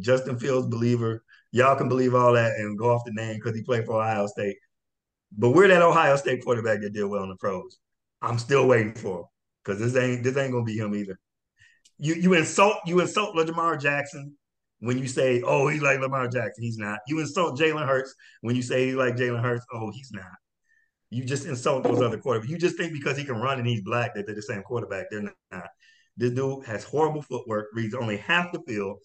Justin Fields believer. Y'all can believe all that and go off the name because he played for Ohio State. But we're that Ohio State quarterback that did well in the pros. I'm still waiting for him because this ain't gonna be him either. You insult Lamar Jackson when you say, oh, he's like Lamar Jackson. He's not. You insult Jalen Hurts when you say he's like Jalen Hurts. Oh, he's not. You just insult those other quarterbacks. You just think because he can run and he's black that they're the same quarterback. They're not. This dude has horrible footwork, reads only half the field.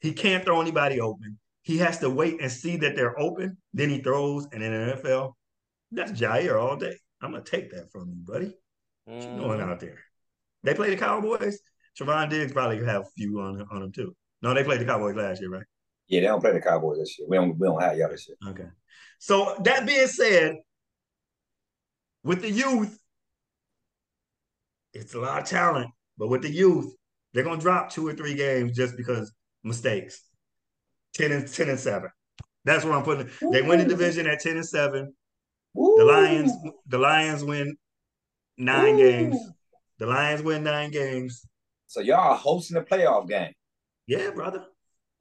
He can't throw anybody open. He has to wait and see that they're open. Then he throws, and in the NFL, that's Jaire all day. I'm going to take that from you, buddy. What you doing out there? They play the Cowboys? Trevon Diggs probably have a few on him too. No, they played the Cowboys last year, right? Yeah, they don't play the Cowboys this year. We don't have y'all this year. Okay. So that being said, with the youth, it's a lot of talent. But with the youth, they're going to drop 2 or 3 games just because mistakes. 10-7. That's where I'm putting it. They win the division at 10-7. Ooh. The Lions win 9 Ooh. Games. The Lions win 9 games. So y'all are hosting a playoff game. Yeah, brother.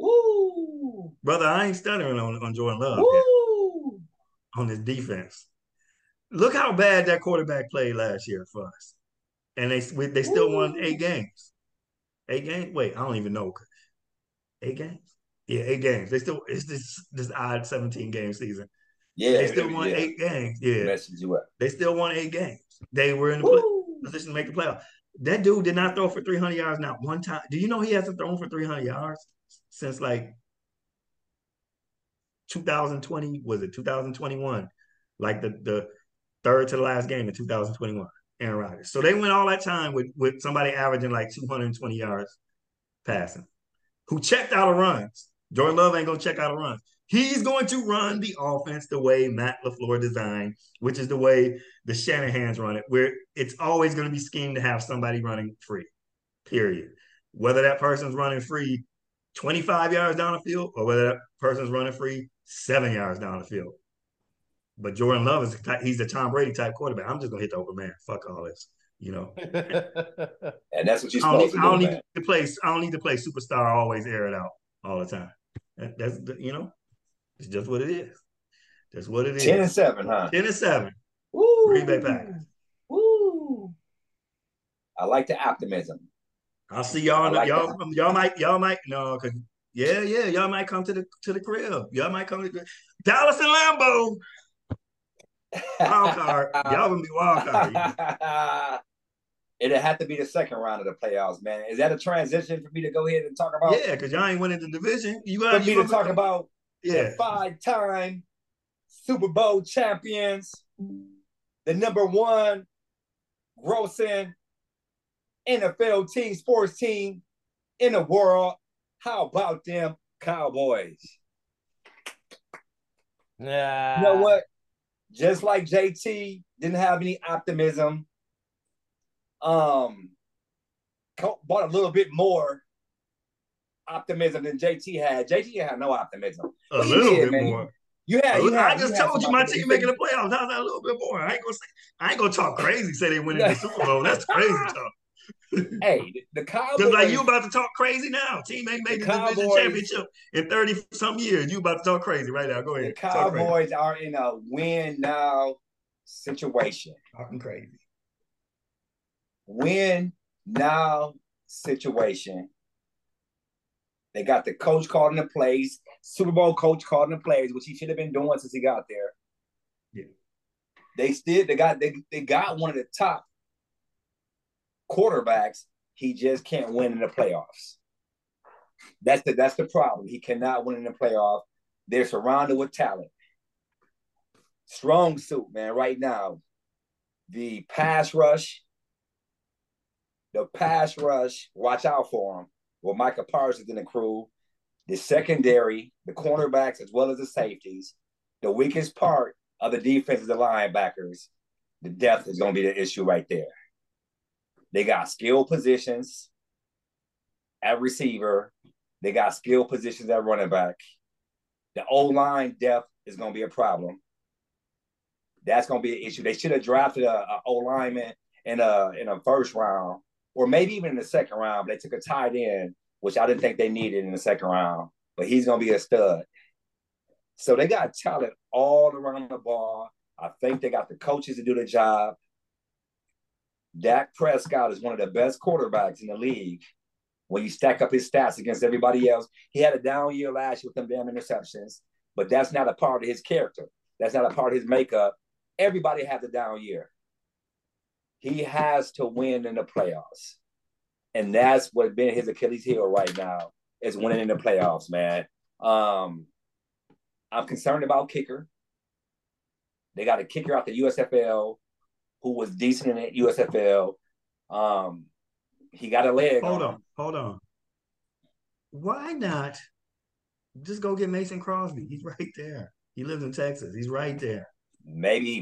Ooh. Brother, I ain't stuttering on Jordan Love Ooh. Yet, on his defense. Look how bad that quarterback played last year for us. And they still won 8 games. 8 games? Wait, I don't even know. 8 games? Yeah, 8 games. They still it's this odd 17-game season. Yeah, they still won 8 games. Yeah, you up. They still won 8 games. They were in the position to make the playoff. That dude did not throw for 300 yards not one time. Do you know he hasn't thrown for 300 yards since like 2020? Was it 2021? Like the third to the last game in 2021. Aaron Rodgers. So they went all that time with somebody averaging like 220 yards passing, who checked out of runs. Jordan Love ain't going to check out of runs. He's going to run the offense the way Matt LaFleur designed, which is the way the Shanahans run it, where it's always going to be schemed to have somebody running free, period. Whether that person's running free 25 yards down the field or whether that person's running free 7 yards down the field. But Jordan Love he's the Tom Brady type quarterback. I'm just gonna hit the open man. Fuck all this, you know. And that's what you're supposed to do. I don't need to play superstar. Always air it out all the time. That's you know, it's just what it is. That's what it is. 10-7, huh? 10-7. Woo! Green Bay Packers. Woo! I like the optimism. I'll see y'all. Like y'all might. No, because y'all might come to the crib. Y'all might come to Dallas and Lambeau. Wild card. Y'all gonna be wild card. It'll have to be the second round of the playoffs, man. Is that a transition for me to go ahead and talk about? Yeah, because y'all ain't winning the division. You got me to talk about the 5-time Super Bowl champions, the #1 grossing NFL team, sports team in the world. How about them Cowboys? Nah. You know what? Just like JT didn't have any optimism, bought a little bit more optimism than JT had. JT had no optimism. A little bit more. I just told you my team making the playoffs. How's that a little bit more? I ain't gonna talk crazy. Say they winning the Super Bowl. That's crazy talk. Hey, the Cowboys. Just like you about to talk crazy now. Team ain't made the division championship in 30-some years. You about to talk crazy right now. Go ahead. The Cowboys are in a win now situation. Talking crazy. Win now situation. They got the coach calling the plays, Super Bowl coach calling the plays, which he should have been doing since he got there. Yeah. They got one of the top quarterbacks. He just can't win in the playoffs. That's the problem. He cannot win in the playoffs. They're surrounded with talent. Strong suit, man, right now. The pass rush. Watch out for him. Well, Micah Parsons and the crew, the secondary, the cornerbacks, as well as the safeties. The weakest part of the defense is the linebackers. The depth is going to be the issue right there. They got skilled positions at receiver. They got skilled positions at running back. The O-line depth is going to be a problem. That's going to be an issue. They should have drafted an O-lineman in a first round, or maybe even in the second round, but they took a tight end, which I didn't think they needed in the second round, but he's going to be a stud. So they got talent all around the ball. I think they got the coaches to do the job. Dak Prescott is one of the best quarterbacks in the league. When you stack up his stats against everybody else, he had a down year last year with them damn interceptions, but that's not a part of his character. That's not a part of his makeup. Everybody has a down year. He has to win in the playoffs. And that's what's been his Achilles heel right now, is winning in the playoffs, man. I'm concerned about kicker. They got a kicker out the USFL who was decent in the USFL. He got a leg. Hold on. Why not just go get Mason Crosby? He's right there. He lives in Texas. He's right there. Maybe.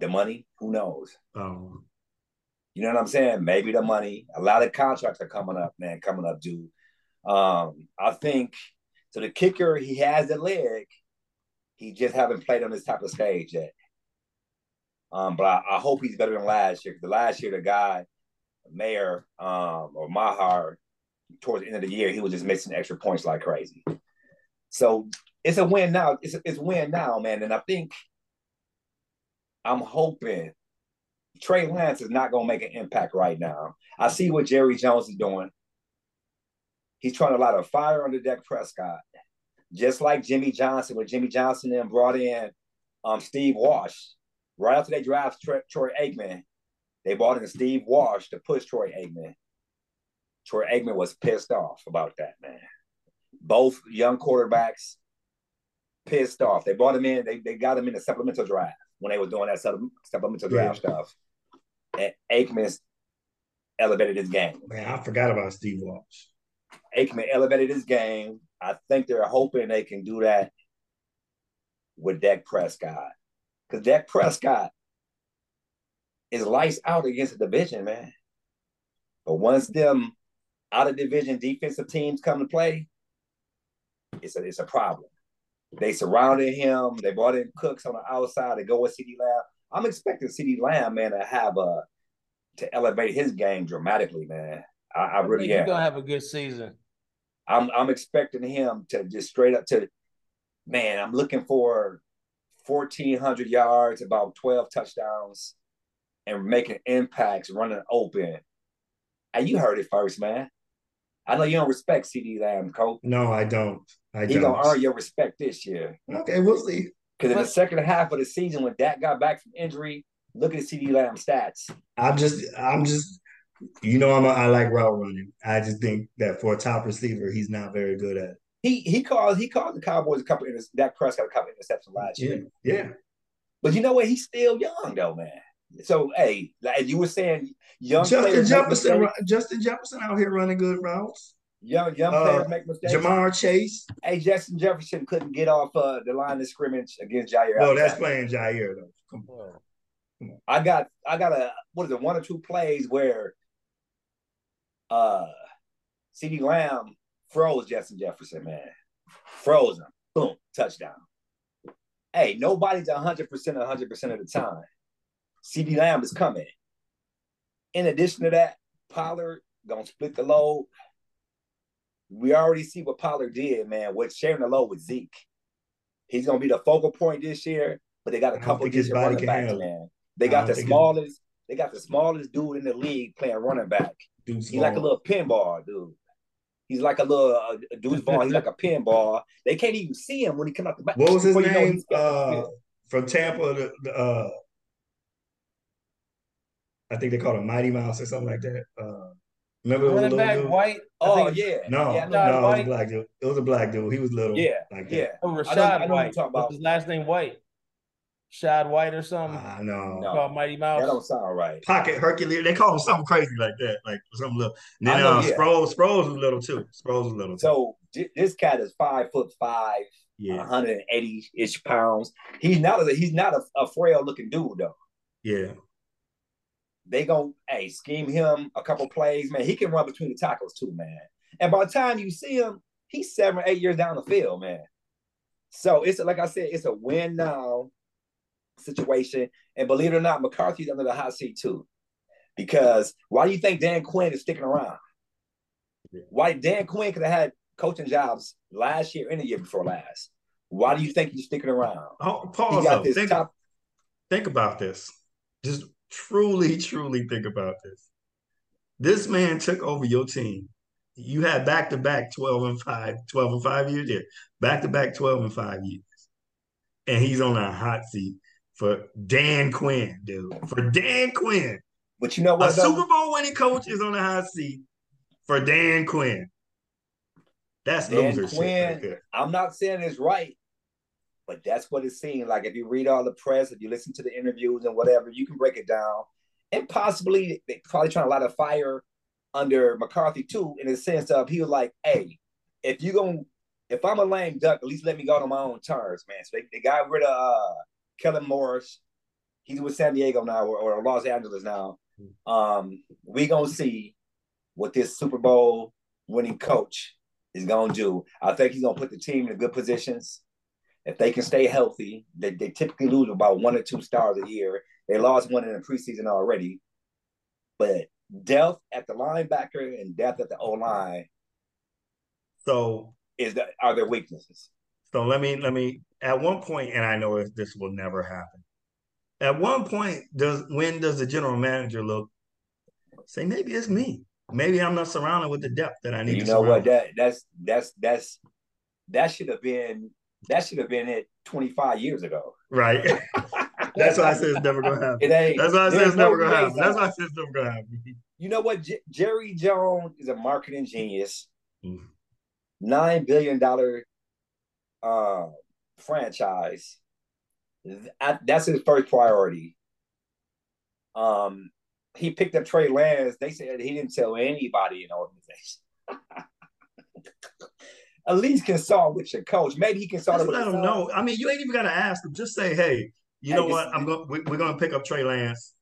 The money, who knows? You know what I'm saying? Maybe the money. A lot of contracts are coming up, dude. I think, so the kicker, he has the leg. He just haven't played on this type of stage yet. But I hope he's better than last year. Because last year, the guy, Mayer, or Maher, towards the end of the year, he was just missing extra points like crazy. So it's a win now. It's win now, man. And I think, I'm hoping Trey Lance is not going to make an impact right now. I see what Jerry Jones is doing. He's trying to light a fire under Dak Prescott, just like Jimmy Johnson, when Jimmy Johnson then brought in Steve Walsh. Right after they draft Troy Aikman, they brought in Steve Walsh to push Troy Aikman. Troy Aikman was pissed off about that, man. Both young quarterbacks pissed off. They brought him in. They got him in a supplemental draft. When they were doing that supplemental draft stuff, and Aikman elevated his game. Man, I forgot about Steve Walsh. Aikman elevated his game. I think they're hoping they can do that with Dak Prescott. Because Dak Prescott is lights out against the division, man. But once them out-of-division defensive teams come to play, it's a problem. They surrounded him. They brought in Cooks on the outside to go with CeeDee Lamb. I'm expecting CeeDee Lamb, man, to elevate his game dramatically, man. I really am. He's gonna have a good season. I'm expecting him to just straight up to, man. I'm looking for 1,400 yards, about 12 touchdowns, and making impacts, running open. And you heard it first, man. I know you don't respect CeeDee Lamb, Cole. No, I don't. He's going to earn your respect this year. Okay, we'll see. Because in the second half of the season, when Dak got back from injury, look at CeeDee Lamb's stats. I'm just, you know, I like route running. I just think that for a top receiver, he's not very good at it. He called the Cowboys Dak Prescott a couple interceptions last year. Yeah. But you know what? He's still young, though, man. So, hey, like you were saying, young Justin Jefferson out here running good routes. Young players make mistakes. Jamar Chase. Hey, Justin Jefferson couldn't get off the line of scrimmage against Jaire. No, that's playing Jaire though. Come on. I got a one or two plays where CeeDee Lamb froze Justin Jefferson, man. Froze him. boom, touchdown. Hey, nobody's 100%, 100% of the time. CeeDee Lamb is coming. In addition to that, Pollard going to split the load. We already see what Pollard did, man, with sharing the load with Zeke. He's going to be the focal point this year, but they got a couple of different running backs, man. They got the smallest dude in the league playing running back. He's like a little pinball, dude. He's like a little dude's ball. He's like a pinball. They can't even see him when he come out the back. What was his name from Tampa? I think they called him Mighty Mouse or something like that. Remember running back, dude? White? Oh, yeah. No, it was a black dude. It was a black dude. He was little. Yeah, like that. Oh, Rashad White. What's his last name? White. Shad White or something. No. Called Mighty Mouse. That don't sound right. Pocket Hercules. They call him something crazy like that. Like something little. And then Sproles was little too. So this cat is 5'5", 180-ish pounds. He's not a frail looking dude though. Yeah. They gonna scheme him a couple plays, man. He can run between the tackles too, man. And by the time you see him, he's 7 or 8 years down the field, man. So it's like I said, it's a win now situation, and believe it or not, McCarthy's under the hot seat too. Because why do you think Dan Quinn is sticking around? Why Dan Quinn could have had coaching jobs last year and the year before last? Why do you think he's sticking around? Oh, pause. Think about this. Just truly think about this. This man took over your team. You had back-to-back 12 and 5 years there. Back-to-back 12 and 5 years. And he's on a hot seat. For Dan Quinn, dude. For Dan Quinn. But you know what? A Super Bowl winning coach is on the hot seat for Dan Quinn. That's loser shit. Right, I'm not saying it's right, but that's what it seemed like. If you read all the press, if you listen to the interviews and whatever, you can break it down. And possibly, they probably trying to light a fire under McCarthy too, in the sense of he was like, hey, if I'm a lame duck, at least let me go on my own terms, man. So they got rid of Kellen Moore, he's with San Diego now or Los Angeles now. We gonna see what this Super Bowl winning coach is gonna do. I think he's gonna put the team in good positions. If they can stay healthy, they typically lose about 1 or 2 stars a year. They lost one in the preseason already. But depth at the linebacker and depth at the O-line are their weaknesses. So let me at one point, and I know this will never happen. At one point, when does the general manager say maybe it's me? Maybe I'm not surrounded with the depth that I need. You know what? That should have been it 25 years ago. Right. That's why I said it's never gonna happen. That's why I said it's never gonna happen. That's why I said it's never gonna happen. You know what? Jerry Jones is a marketing genius. $9 billion. Franchise. That's his first priority. He picked up Trey Lance. They said he didn't tell anybody in the organization. At least consult with your coach. Maybe he consulted with his coach. I don't know. I mean, you ain't even got to ask him. Just say, hey, you know what? We're going to pick up Trey Lance.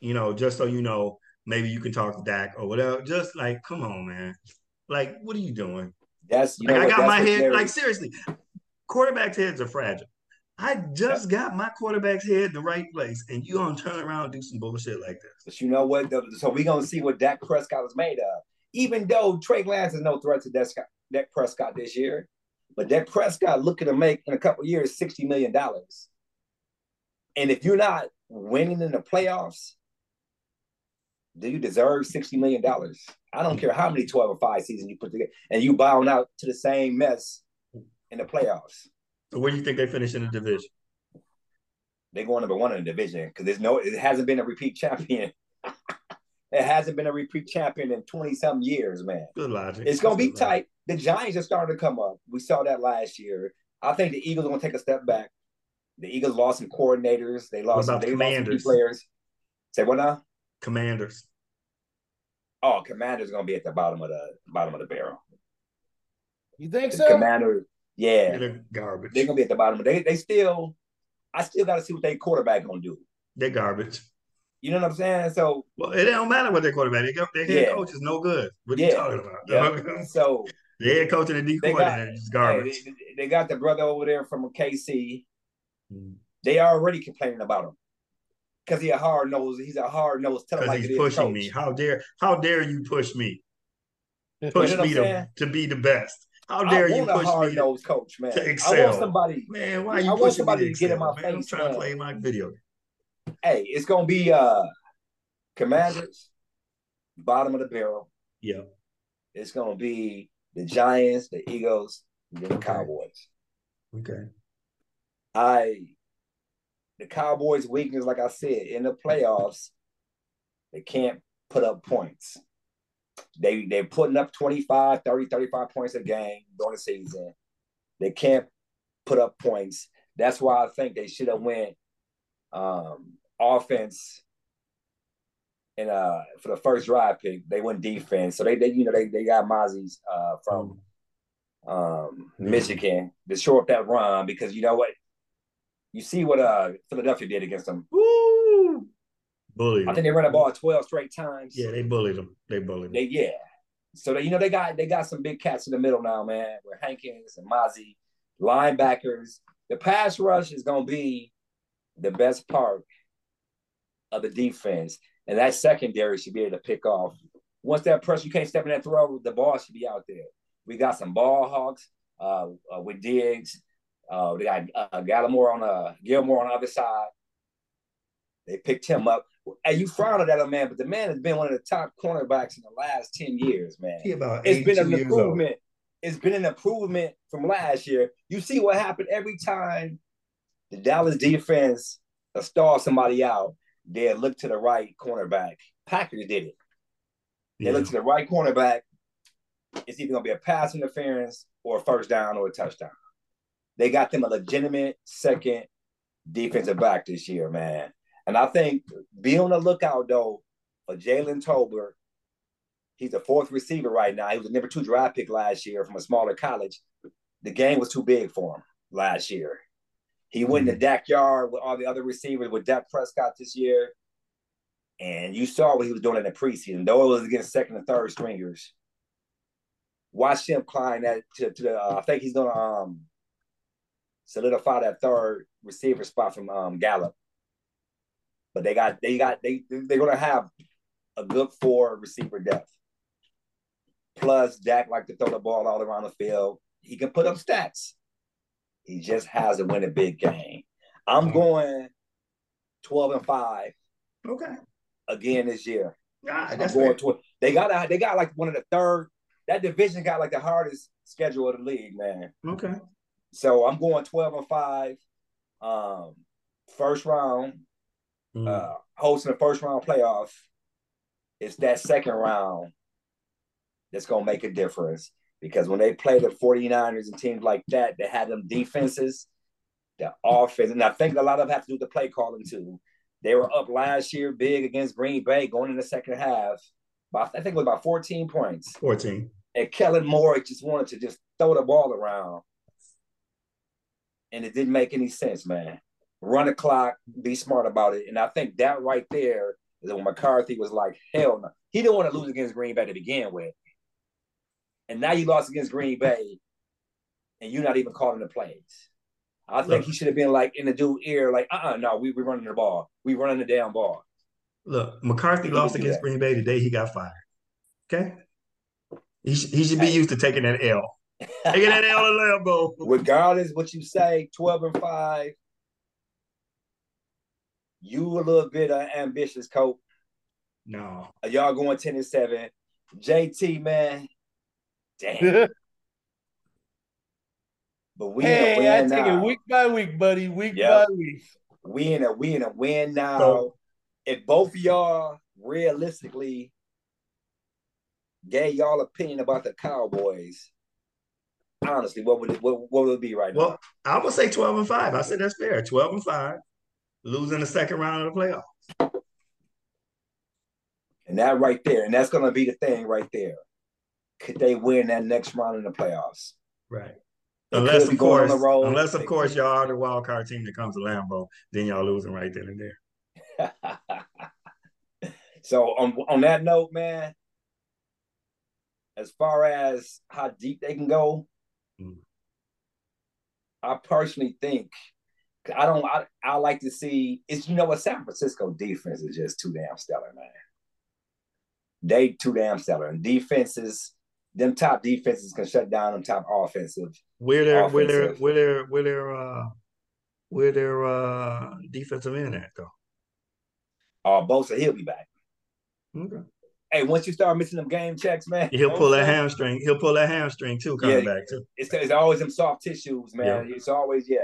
You know, just so you know, maybe you can talk to Dak or whatever. Just like, come on, man. Like, what are you doing? Seriously, quarterbacks' heads are fragile. I just got my quarterback's head in the right place, and you gonna turn around and do some bullshit like this. But you know what? So we gonna see what Dak Prescott is made of. Even though Trey Lance is no threat to Dak Prescott this year, but Dak Prescott looking to make in a couple years $60 million. And if you're not winning in the playoffs, do you deserve $60 million? I don't care how many 12 or 5 seasons you put together, and you bowing out to the same mess in the playoffs. So where do you think they finish in the division? They're going number 1 in the division because it hasn't been a repeat champion. It hasn't been a repeat champion in 20-some years, man. Good logic. It's going to be tight. The Giants are starting to come up. We saw that last year. I think the Eagles are going to take a step back. The Eagles lost some coordinators. They lost some key players. Say what now? Commanders. Oh, Commanders gonna be at the bottom of the barrel. You think so? Commanders, yeah, they're garbage. They're gonna be at the bottom. I still gotta see what their quarterback gonna do. They're garbage. You know what I'm saying? So, well, it don't matter what their quarterback. Their head coach is no good. What are you talking about? So The head coach and the D coordinator is garbage. They got the brother over there from KC. Mm. They already complaining about him because he's a hard nose. He's a hard nose. Tell him like he's pushing me. How dare you push me? Push you know me to be the best. How dare you push me coach, man. To excel? I want somebody, man. Why are you pushing somebody to get in my face? I'm trying to play my video. Hey, it's gonna be Commanders, bottom of the barrel. Yeah, it's gonna be the Giants, the Eagles, and the Cowboys. Okay. The Cowboys' weakness, like I said, in the playoffs, they can't put up points. They're putting up 25, 30, 35 points a game during the season. They can't put up points. That's why I think they should have went offense and for the first drive pick. They went defense. So they got Mozzie's from Michigan to shore up that run because you know what? You see what Philadelphia did against them. Woo! Bullied. I think they ran the ball 12 straight times. Yeah, they bullied them. Yeah. So they got some big cats in the middle now, man. With Hankins and Mozzie, linebackers. The pass rush is gonna be the best part of the defense, and that secondary should be able to pick off. Once that pressure, you can't step in that throw. The ball should be out there. We got some ball hawks with Diggs. They got Gilmore on the other side. They picked him up. And you frowned at him, man, but the man has been one of the top cornerbacks in the last 10 years, man. It's been an improvement. It's been an improvement from last year. You see what happened every time the Dallas defense starred somebody out, they look to the right cornerback. Packers did it. They look to the right cornerback. It's either going to be a pass interference or a first down or a touchdown. They got them a legitimate second defensive back this year, man. And I think be on the lookout, though, for Jalen Tolbert. He's the fourth receiver right now. He was the number 2 draft pick last year from a smaller college. The game was too big for him last year. He went in the Dak yard with all the other receivers with Dak Prescott this year. And you saw what he was doing in the preseason, though it was against second and third stringers. Watch him climb that I think he's going to solidify that third receiver spot from Gallup. But they're gonna have a good 4 receiver depth. Plus, Dak likes to throw the ball all around the field. He can put up stats. He just has to win a big game. I'm going 12-5. Okay. Again this year. That's going fair. They got like one of the third. That division got like the hardest schedule of the league, man. Okay. So I'm going 12-5. First round. Hosting the first round playoff, it's that second round that's going to make a difference because when they play the 49ers and teams like that, they had them defenses, the offense, and I think a lot of them have to do with the play calling too. They were up last year big against Green Bay going in the second half, but I think it was about 14 points. 14. And Kellen Moore just wanted to just throw the ball around, and it didn't make any sense, man. Run the clock, be smart about it. And I think that right there is when McCarthy was like, hell no. He didn't want to lose against Green Bay to begin with. And now you lost against Green Bay and you're not even calling the plays. I think he should have been like in the dude's ear, like, no, we're running the ball. We're running the damn ball. Look, McCarthy lost against Green Bay today. He got fired. Okay? He should be used to taking that L. Taking that L in Lambeau. Regardless what you say, 12-5. You a little bit ambitious, Cope. No. Y'all going 10-7. JT, man. Damn. But I take it week by week, buddy. Week by week. We in a win now. So, if both of y'all realistically gave y'all opinion about the Cowboys, honestly, what would it be right now? Well, I would say 12-5. I said that's fair. 12-5. Losing the second round of the playoffs. And that right there, and that's going to be the thing right there. Could they win that next round in the playoffs? Right. Unless, of course, y'all are the wild card team that comes to Lambeau, then y'all losing right then and there. So on that note, man, as far as how deep they can go, I personally think I don't. I like to see it's a San Francisco defense is just too damn stellar, man. They too damn stellar, and defenses, them top defenses can shut down them top offensive. Where their defensive end at though? Bosa, he'll be back. Okay. Hey, once you start missing them game checks, man, he'll pull that hamstring. He'll pull that hamstring too. Coming back too. It's always them soft tissues, man. Yeah. It's always they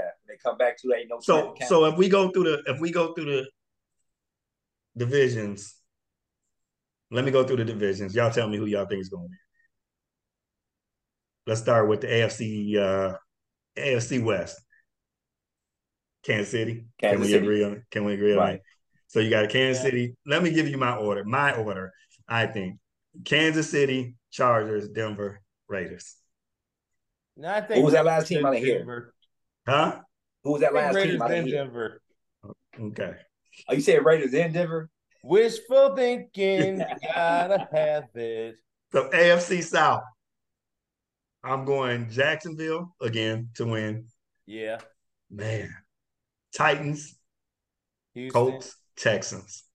come back too late. So if we go through the divisions, let me go through the divisions. Y'all tell me who y'all think is going to win. Let's start with the AFC West. Kansas City. Can we agree on it? So you got Kansas City. Let me give you my order. My order. I think Kansas City, Chargers, Denver, Raiders. No, I think who was that last team out of here? Huh? Who was that last team out of here? Denver. Okay. Oh, you said Raiders in Denver? Wishful thinking, gotta have it. So AFC South. I'm going Jacksonville again to win. Yeah. Man. Titans, Houston. Colts, Texans.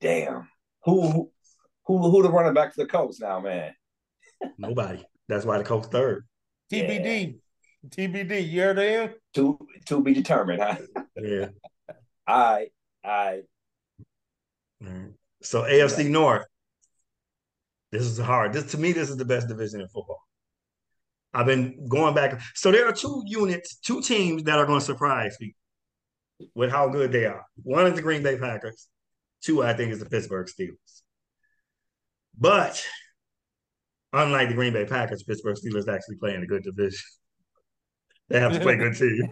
Damn. Who the running back for the Colts now, man? Nobody. That's why the Colts third. TBD. Yeah. TBD. You heard of him? To be determined, huh? Yeah. All right. So AFC North. This is hard. To me, this is the best division in football. I've been going back. So there are two teams that are going to surprise me with how good they are. One is the Green Bay Packers. Two, I think, is the Pittsburgh Steelers. But unlike the Green Bay Packers, Pittsburgh Steelers actually play in a good division. They have to play good teams.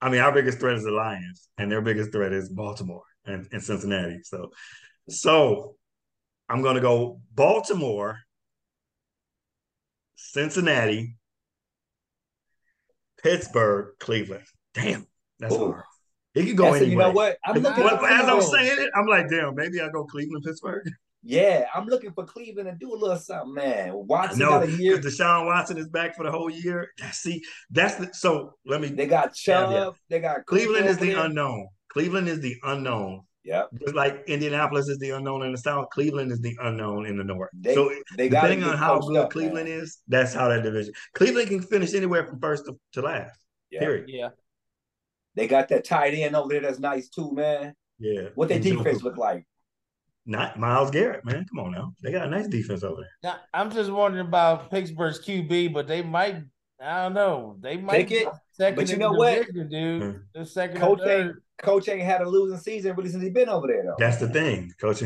I mean, our biggest threat is the Lions, and their biggest threat is Baltimore and Cincinnati. So I'm going to go Baltimore, Cincinnati, Pittsburgh, Cleveland. Damn, that's hard. It could go anywhere. You know what? I'm saying it, I'm like, damn, maybe I'll go Cleveland, Pittsburgh. Yeah, I'm looking for Cleveland to do a little something, man. Watson got a year. Deshaun Watson is back for the whole year. See, they got Chubb. They got Cleveland is the unknown. Cleveland is the unknown. Yeah. Just like Indianapolis is the unknown in the South, Cleveland is the unknown in the North. So depending on how good Cleveland is, that's how that division. Cleveland can finish anywhere from first to last. Yeah. Period. Yeah. They got that tight end over there that's nice too, man. Yeah. What their defense look like? Not Myles Garrett, man. Come on now. They got a nice defense over there. Now, I'm just wondering about Pittsburgh's QB, but they might, I don't know. They might take it. But you know what? Division, dude. Mm-hmm. The second Coach ain't had a losing season really since he's been over there, though. That's the thing, Coach.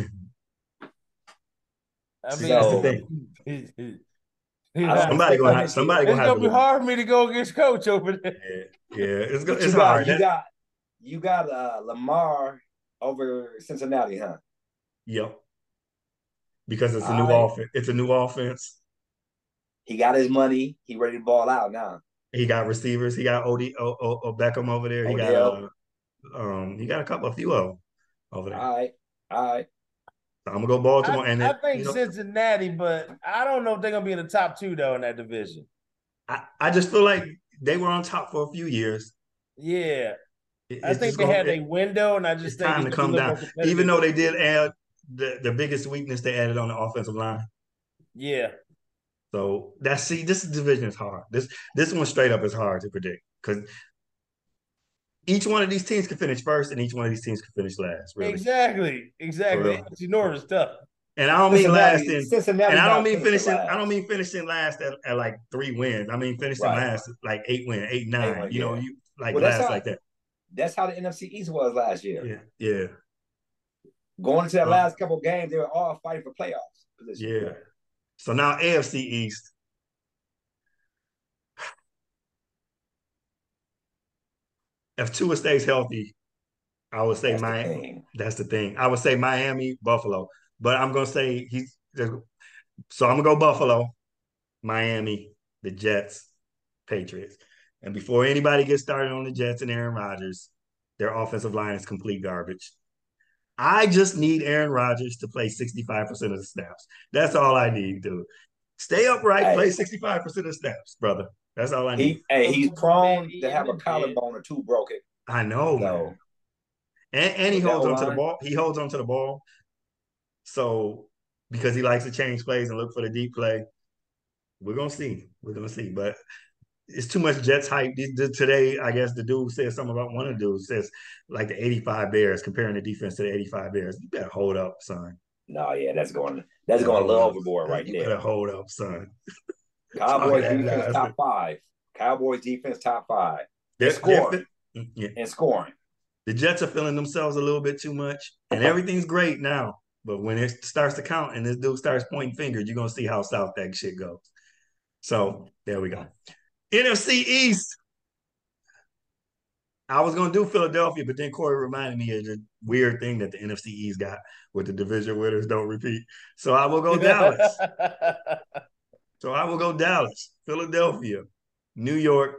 That's the thing. Somebody gonna have to. It's gonna be hard for me to go against Coach over there. Yeah, it's hard. You got Lamar over Cincinnati, huh? Yep. Because it's a new offense. It's a new offense. He got his money. He ready to ball out now. He got receivers. He got Beckham over there. He got a couple, few of them over there. All right. So I'm gonna go Baltimore. I think Cincinnati, but I don't know if they're gonna be in the top two though in that division. I just feel like they were on top for a few years. Yeah, I think they had a window, and I just think it's time to come down. Even though they did add the biggest weakness, they added on the offensive line. Yeah. So this division is hard. This one straight up is hard to predict because each one of these teams can finish first, and each one of these teams can finish last. Really. Exactly. It's enormous stuff. And I don't mean last. I don't mean finishing last at like 3 wins. I mean finishing last at like 8, 9. That. That's how the NFC East was last year. Yeah. Going into that last couple of games, they were all fighting for playoffs position. Yeah. So now AFC East. If Tua stays healthy, I would say Miami. That's the thing. I would say Miami, Buffalo. But I'm going to say so I'm going to go Buffalo, Miami, the Jets, Patriots. And before anybody gets started on the Jets and Aaron Rodgers, their offensive line is complete garbage. I just need Aaron Rodgers to play 65% of the snaps. That's all I need, dude. Stay upright, play 65% of the snaps, brother. That's all I need. He's prone to have a collarbone or two broken. I know, man. And he holds on to the ball. He holds on to the ball. So, because he likes to change plays and look for the deep play. We're going to see. We're going to see. But it's too much Jets hype. Today, I guess the dude said something about one of the dudes. Says, like, the 85 Bears, comparing the defense to the 85 Bears. You better hold up, son. No, yeah, that's going a little overboard right there. You better hold up, son. Cowboys defense top five. Cowboys defense top five. They're scoring. Yeah. And scoring. The Jets are feeling themselves a little bit too much. And everything's great now. But when it starts to count and this dude starts pointing fingers, you're going to see how south that shit goes. So, there we go. NFC East. I was going to do Philadelphia, but then Corey reminded me of the weird thing that the NFC East got with the division winners don't repeat. So, I will go Dallas. Philadelphia, New York,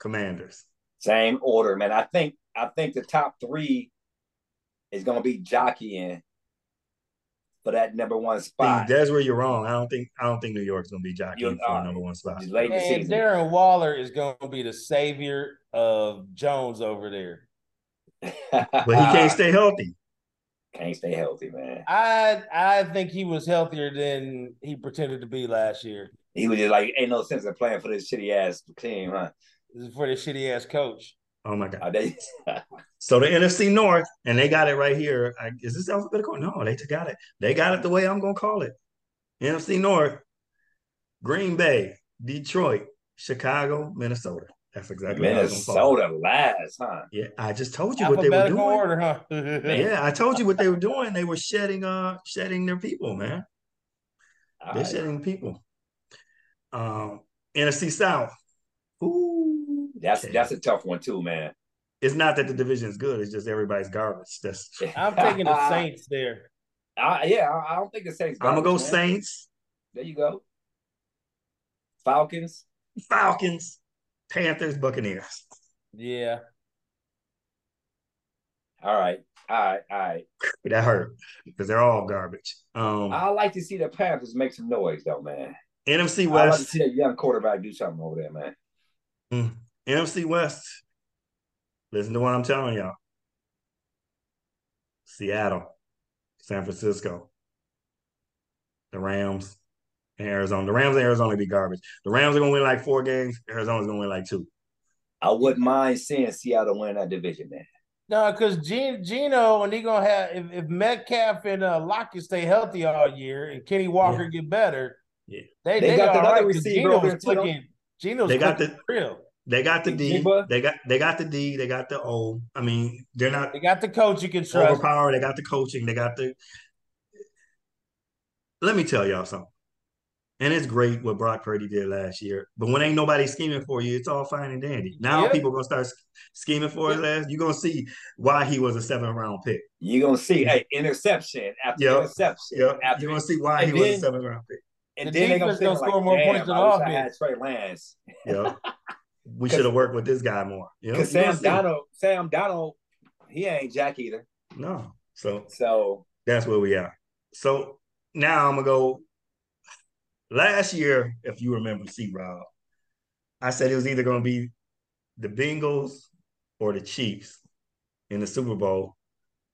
Commanders. Same order, man. I think the top three is going to be jockeying for that number one spot. See, that's where you're wrong. I don't think New York's going to be jockeying for the number one spot. Man, Darren Waller is going to be the savior of Jones over there. But he can't stay healthy. Can't stay healthy, man. I think he was healthier than he pretended to be last year. He was just like, ain't no sense in playing for this shitty-ass team, huh? For this shitty-ass coach. Oh, my God. So the NFC North, and they got it right here. Is this alphabetical? No, they got it. They got it the way I'm going to call it. NFC North, Green Bay, Detroit, Chicago, Minnesota. That's exactly what I was going to call it. Minnesota last, huh? Yeah, I just told you what they were doing. Order, huh? Yeah, I told you what they were doing. They were shedding their people, man. They're shedding people. NFC South. Ooh, that's a tough one too, man. It's not that the division is good; it's just everybody's garbage. That's I'm taking the Saints there. I don't think the Saints. Garbage, I'm gonna go man. Saints. There you go. Falcons, Panthers, Buccaneers. Yeah. All right. That hurt because they're all garbage. I like to see the Panthers make some noise, though, man. NFC West. I like to see a young quarterback do something over there, man. NFC West. Listen to what I'm telling y'all. Seattle, San Francisco, the Rams, and Arizona. The Rams and Arizona be garbage. The Rams are going to win like 4 games. Arizona's going to win like 2. I wouldn't mind seeing Seattle win that division, man. No, because Geno and he going to have – if Metcalf and Lockett stay healthy all year and Kenny Walker get better, they got the other receiver. Geno's the real. They got the D. They got the D. They got the O. I mean, they're not. They got the coach you can trust. Overpower. They got the coaching. They got the. Let me tell y'all something, and it's great what Brock Purdy did last year. But when ain't nobody scheming for you, it's all fine and dandy. Now people gonna start scheming for his ass. You are gonna see why he was a 7th round pick. You are gonna see interception after interception. You are gonna see why he was a 7th round pick. And then they're going to score more points than all. I had Trey Lance. Yeah. We should have worked with this guy more. Because Sam Donald, he ain't Jack either. No. So that's where we are. So now I'm going to go. Last year, if you remember C-Rob, I said it was either going to be the Bengals or the Chiefs in the Super Bowl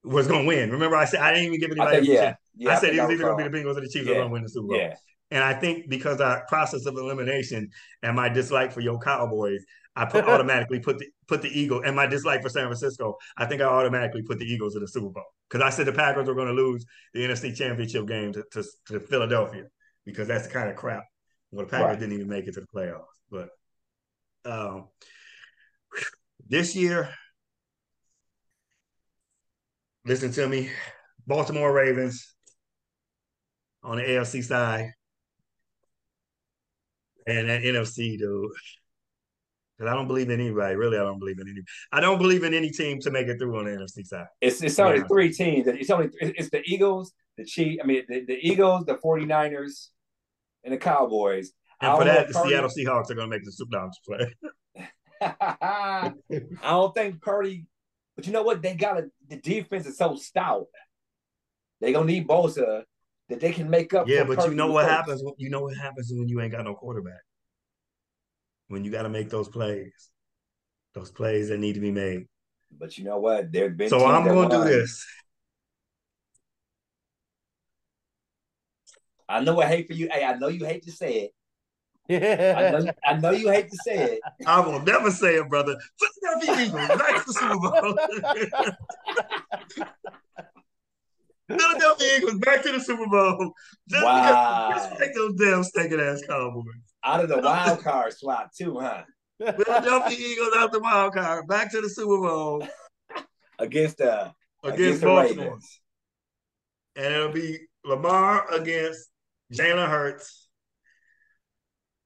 was going to win. Remember I said I didn't even give anybody I said it was either going to be the Bengals or the Chiefs or going to win the Super Bowl. Yeah. And I think because our process of elimination and my dislike for your Cowboys, I automatically put the Eagles and my dislike for San Francisco. I think I automatically put the Eagles in the Super Bowl because I said the Packers were going to lose the NFC Championship game to Philadelphia because that's the kind of crap. Well, the Packers didn't even make it to the playoffs. But this year, listen to me, Baltimore Ravens on the AFC side. And that NFC, dude. Because I don't believe in anybody. Really, I don't believe in any. I don't believe in any team to make it through on the NFC side. It's only three teams. It's the Eagles, the Chiefs. I mean, the Eagles, the 49ers, and the Cowboys. And for that, the Seattle Seahawks are going to make the Super Bowl play. I don't think Purdy But you know what? They got the defense is so stout. They gonna need Bosa that they can make up. Yeah, but you know what happens. You know what happens when you ain't got no quarterback. When you got to make those plays that need to be made. But you know what? There've been. So I'm gonna do this. I know I hate for you. Hey, I know you hate to say it. I know you hate to say it. I will never say it, brother. Philadelphia Eagles back to the Super Bowl. Philadelphia Eagles back to the Super Bowl. Just wow. Because respect those damn stinking ass Cowboys. Out of the wild card slot too, huh? Philadelphia Eagles out the wild card, back to the Super Bowl against Baltimore. Ravens. And it'll be Lamar against Jalen Hurts.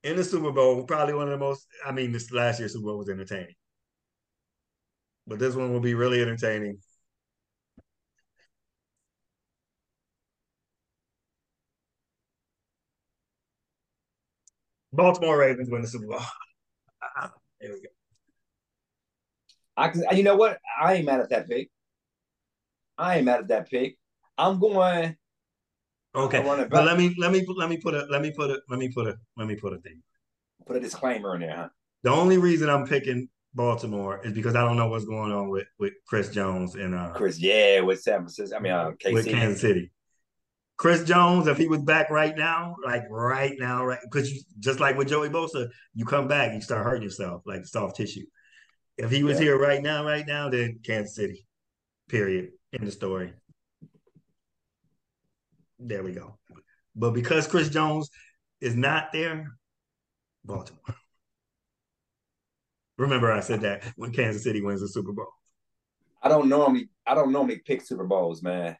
In the Super Bowl, probably one of the most – I mean, this last year's Super Bowl was entertaining. But this one will be really entertaining. Baltimore Ravens win the Super Bowl. There we go. You know what? I ain't mad at that pick. I'm going – okay, but let me put a thing. Put a disclaimer in there, huh? The only reason I'm picking Baltimore is because I don't know what's going on with Chris Jones and with San Francisco. I mean, KC. With Kansas City. Chris Jones, if he was back right now, because just like with Joey Bosa, you come back, you start hurting yourself, like the soft tissue. If he was here right now, then Kansas City. Period. End of story. There we go. But because Chris Jones is not there, Baltimore. Remember I said that when Kansas City wins the Super Bowl. I don't normally pick Super Bowls, man.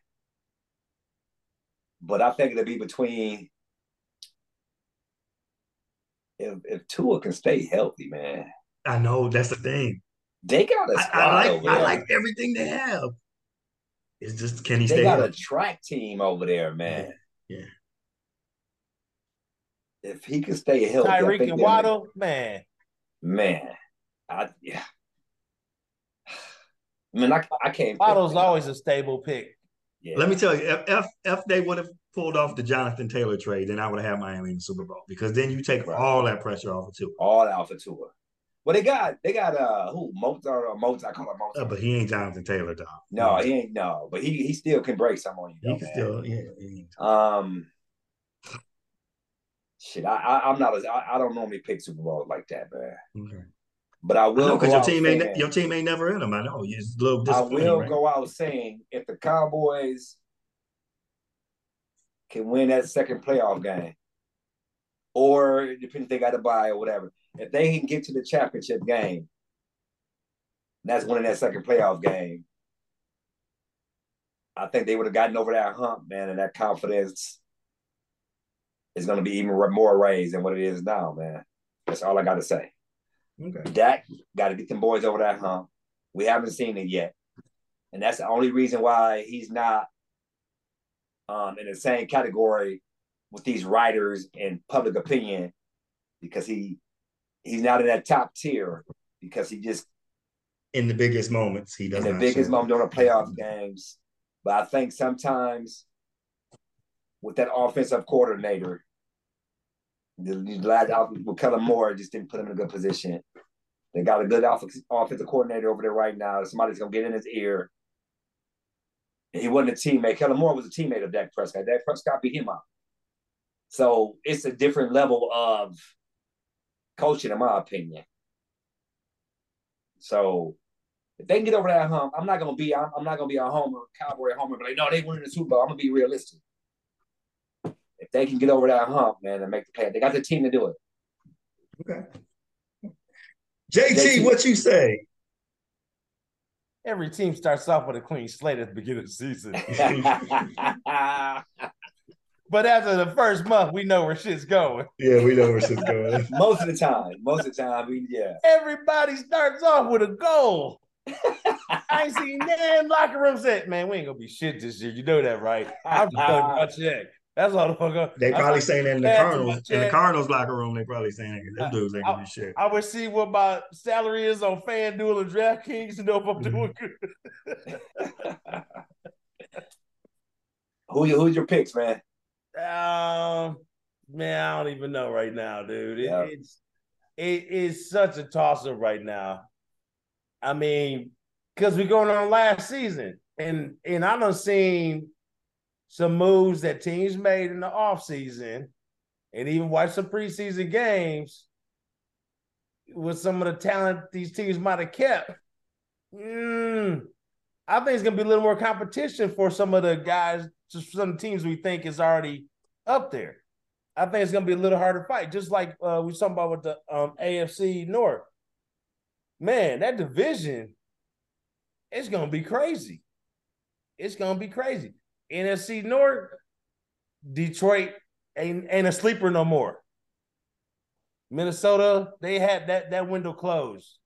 But I think it'll be between if Tua can stay healthy, man. I know, that's the thing. They got a squad. I like everything they have. It's just, can he stay? They got a track team over there, man. Yeah. If he can stay healthy, Tyreek and Waddle, man. I can't. Waddle's always a stable pick. Yeah. Let me tell you, if they would have pulled off the Jonathan Taylor trade, then I would have had Miami in the Super Bowl because then you take all that pressure off of Tua. Well, they got who? Mozart, I call him Mozart. But he ain't Jonathan Taylor, dog. No, he ain't. No, but he still can break some on you. Though, he can still, yeah. Shit, I'm not don't normally pick Super Bowls like that, man. Okay. But I will. Because your team ain't never in them. I know. You're just a little disappointed. I will go out saying if the Cowboys can win that second playoff game, or depending if they got a bye or whatever. If they can get to the championship game, that's winning that second playoff game. I think they would have gotten over that hump, man, and that confidence is going to be even more raised than what it is now, man. That's all I got to say. Okay. Dak got to get them boys over that hump. We haven't seen it yet. And that's the only reason why he's not in the same category with these writers and public opinion because he's not in that top tier because he just in the biggest moments he doesn't. In the biggest moment during the playoff games, but I think sometimes with that offensive coordinator, with Kellen Moore just didn't put him in a good position. They got a good offensive coordinator over there right now. Somebody's gonna get in his ear. And he wasn't a teammate. Kellen Moore was a teammate of Dak Prescott. Dak Prescott beat him out. So it's a different level of coaching, in my opinion. So if they can get over that hump, I'm not gonna be a Cowboy homer, but like, no, they won the Super Bowl. I'm gonna be realistic. If they can get over that hump, man, and make the play, they got the team to do it. Okay. JT, what you say? Every team starts off with a clean slate at the beginning of the season. But after the first month, we know where shit's going. Yeah, we know where shit's going. Most of the time, everybody starts off with a goal. I ain't seen that locker room set, man. We ain't gonna be shit this year. You know that, right? I'm just gonna check. That's all the fuck. They probably saying that in the Cardinals locker room. They probably saying that those dudes ain't gonna do shit. I would see what my salary is on FanDuel and DraftKings to know if I'm doing good. Who's your picks, man? Man, I don't even know right now, dude. It's such a toss-up right now. I mean, because we're going on last season, and I done seen some moves that teams made in the offseason and even watched some preseason games with some of the talent these teams might have kept. I think it's going to be a little more competition for some of the guys, just some teams we think is already up there. I think it's going to be a little harder fight, just like we were talking about with the AFC North. Man, that division, it's going to be crazy. It's going to be crazy. NFC North, Detroit ain't a sleeper no more. Minnesota, they had that window closed.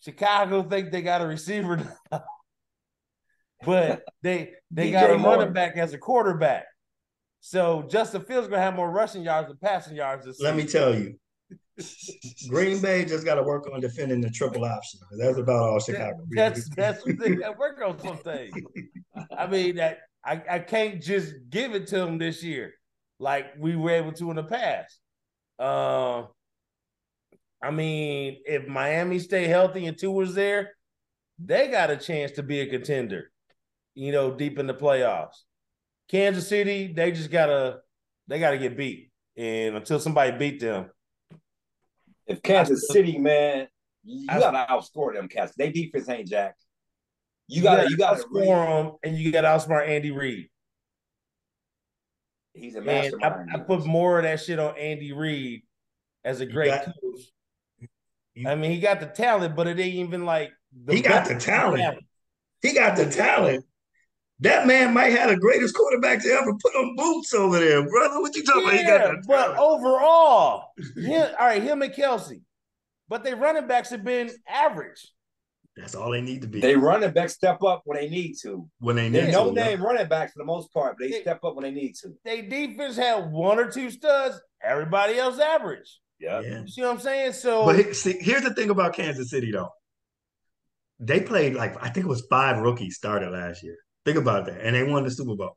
Chicago think they got a receiver now. But they got a running back as a quarterback. So Justin Fields is going to have more rushing yards than passing yards this season. Let me tell you, Green Bay just got to work on defending the triple option. That's about all Chicago. That's what they got to work on some things. I mean, that I can't just give it to them this year like we were able to in the past. I mean, if Miami stay healthy and Tua was there, they got a chance to be a contender, you know, deep in the playoffs. Kansas City, they just gotta get beat. And until somebody beat them. If Kansas City, man, you gotta outscore them cats. They defense ain't jack. You gotta outscore them, and you gotta outsmart Andy Reid. He's a mastermind. I put more of that shit on Andy Reid as a great coach. I mean, he got the talent, but it ain't even like He got the talent. That man might have the greatest quarterback to ever put on boots over there, brother. What you talking about? He got that but overall, him and Kelsey. But their running backs have been average. That's all they need to be. They running back step up when they need to. No-name running backs for the most part, but they step up when they need to. They defense had one or two studs. Everybody else average. Yep. Yeah. You see what I'm saying? So, but see, here's the thing about Kansas City, though. They played, I think it was 5 rookies started last year. Think about that. And they won the Super Bowl.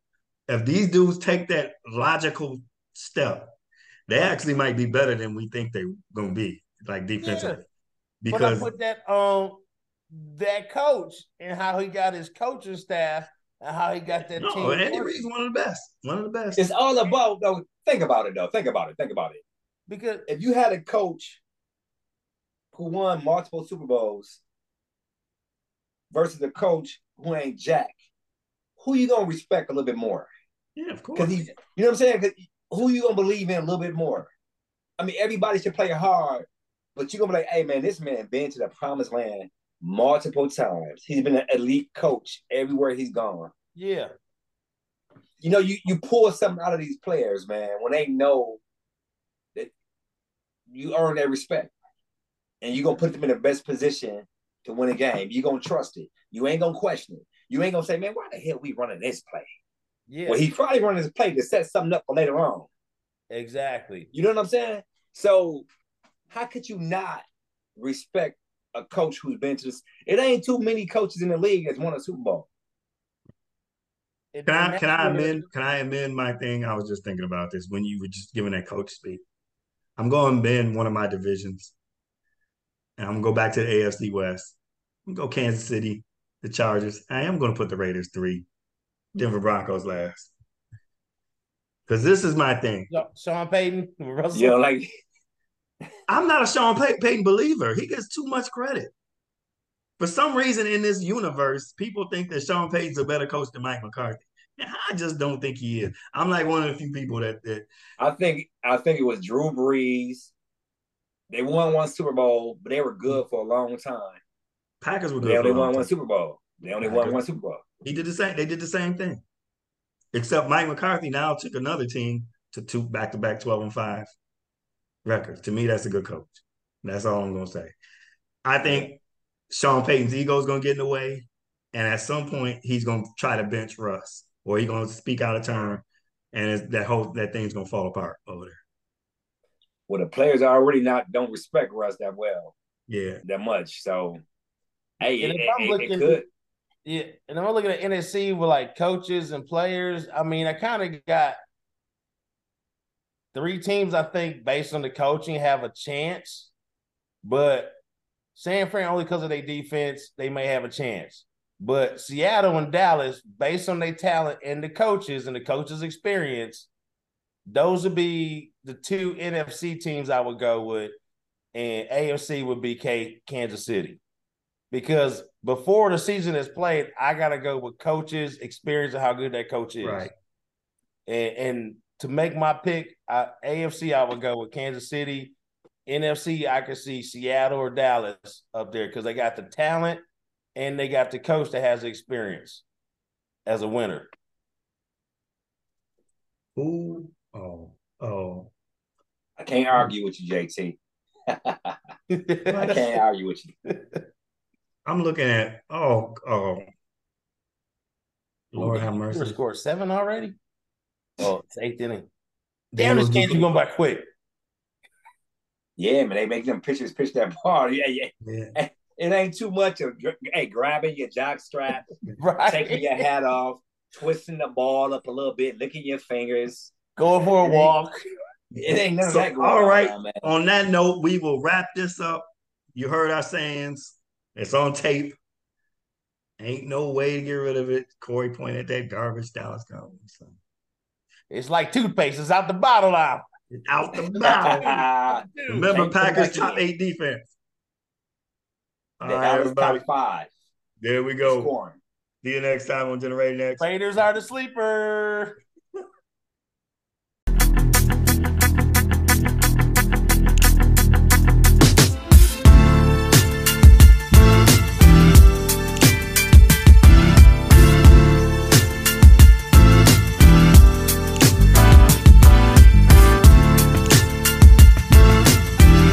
If these dudes take that logical step, they actually might be better than we think they're going to be, defensively. Yeah. Because but I put that on that coach and how he got his coaching staff and how he got that team. Andy Reid's one of the best. One of the best. It's all about, though. Think about it, though. Think about it. Because if you had a coach who won multiple Super Bowls versus a coach who ain't jack, who you going to respect a little bit more? Yeah, of course. Because he's, you know what I'm saying? Cause who you going to believe in a little bit more? I mean, everybody should play hard, but you're going to be like, hey, man, this man been to the promised land multiple times. He's been an elite coach everywhere he's gone. Yeah. You know, you pull something out of these players, man, when they know that you earn their respect. And you're going to put them in the best position to win a game. You're going to trust it. You ain't going to question it. You ain't going to say, man, why the hell we running this play? Yeah. Well, he's probably running this play to set something up for later on. Exactly. You know what I'm saying? So how could you not respect a coach who's been to this? It ain't too many coaches in the league that's won a Super Bowl. Can I amend my thing? I was just thinking about this when you were just giving that coach speak. I'm going to bend one of my divisions, and I'm going to go back to the AFC West. I'm going to go Kansas City. The Chargers. I am going to put the Raiders 3. Denver Broncos last. Because this is my thing. Sean Payton. Russell. Yo, I'm not a Sean Payton believer. He gets too much credit. For some reason in this universe, people think that Sean Payton's a better coach than Mike McCarthy. And I just don't think he is. I'm one of the few people that I think it was Drew Brees. They won one Super Bowl, but they were good for a long time. Packers were good. They only won one Super Bowl. He did the same. They did the same thing, except Mike McCarthy now took another team to 2 back-to-back 12-5 records. To me, that's a good coach. That's all I'm gonna say. I think Sean Payton's ego is gonna get in the way, and at some point, he's gonna try to bench Russ, or he's gonna speak out of turn and that thing's gonna fall apart over there. Well, the players already don't respect Russ that well. Yeah, that much. So, hey, it could. Yeah, and I'm looking at NFC with like coaches and players. I mean, I kind of got three teams I think based on the coaching have a chance, but San Fran only because of their defense they may have a chance. But Seattle and Dallas, based on their talent and the coaches and the coaches' experience, those would be the two NFC teams I would go with, and AFC would be Kansas City. Because before the season is played, I got to go with coaches' experience and how good that coach is. Right. And to make my pick, AFC, I would go with Kansas City. NFC, I could see Seattle or Dallas up there because they got the talent and they got the coach that has experience as a winner. Ooh, oh. I can't argue with you, JT. I can't argue with you. I'm looking at Lord have mercy. Scored 7 already. Oh, it's 8th inning. Damn, this game's going by quick. Yeah, man, they make them pitchers pitch that ball. Yeah. It ain't too much of grabbing your jock strap, right. Taking your hat off, twisting the ball up a little bit, licking your fingers, going for a walk. It ain't nothing. All right. On that note, we will wrap this up. You heard our sayings. It's on tape. Ain't no way to get rid of it. Corey pointed that garbage Dallas Cowboys. So. It's like toothpaste. It's out the bottle now. It's out the bottle. Remember Packers top 8 defense. All right, everybody. Top 5. There we go. Scoring. See you next time on Generating X. Raiders are the sleeper.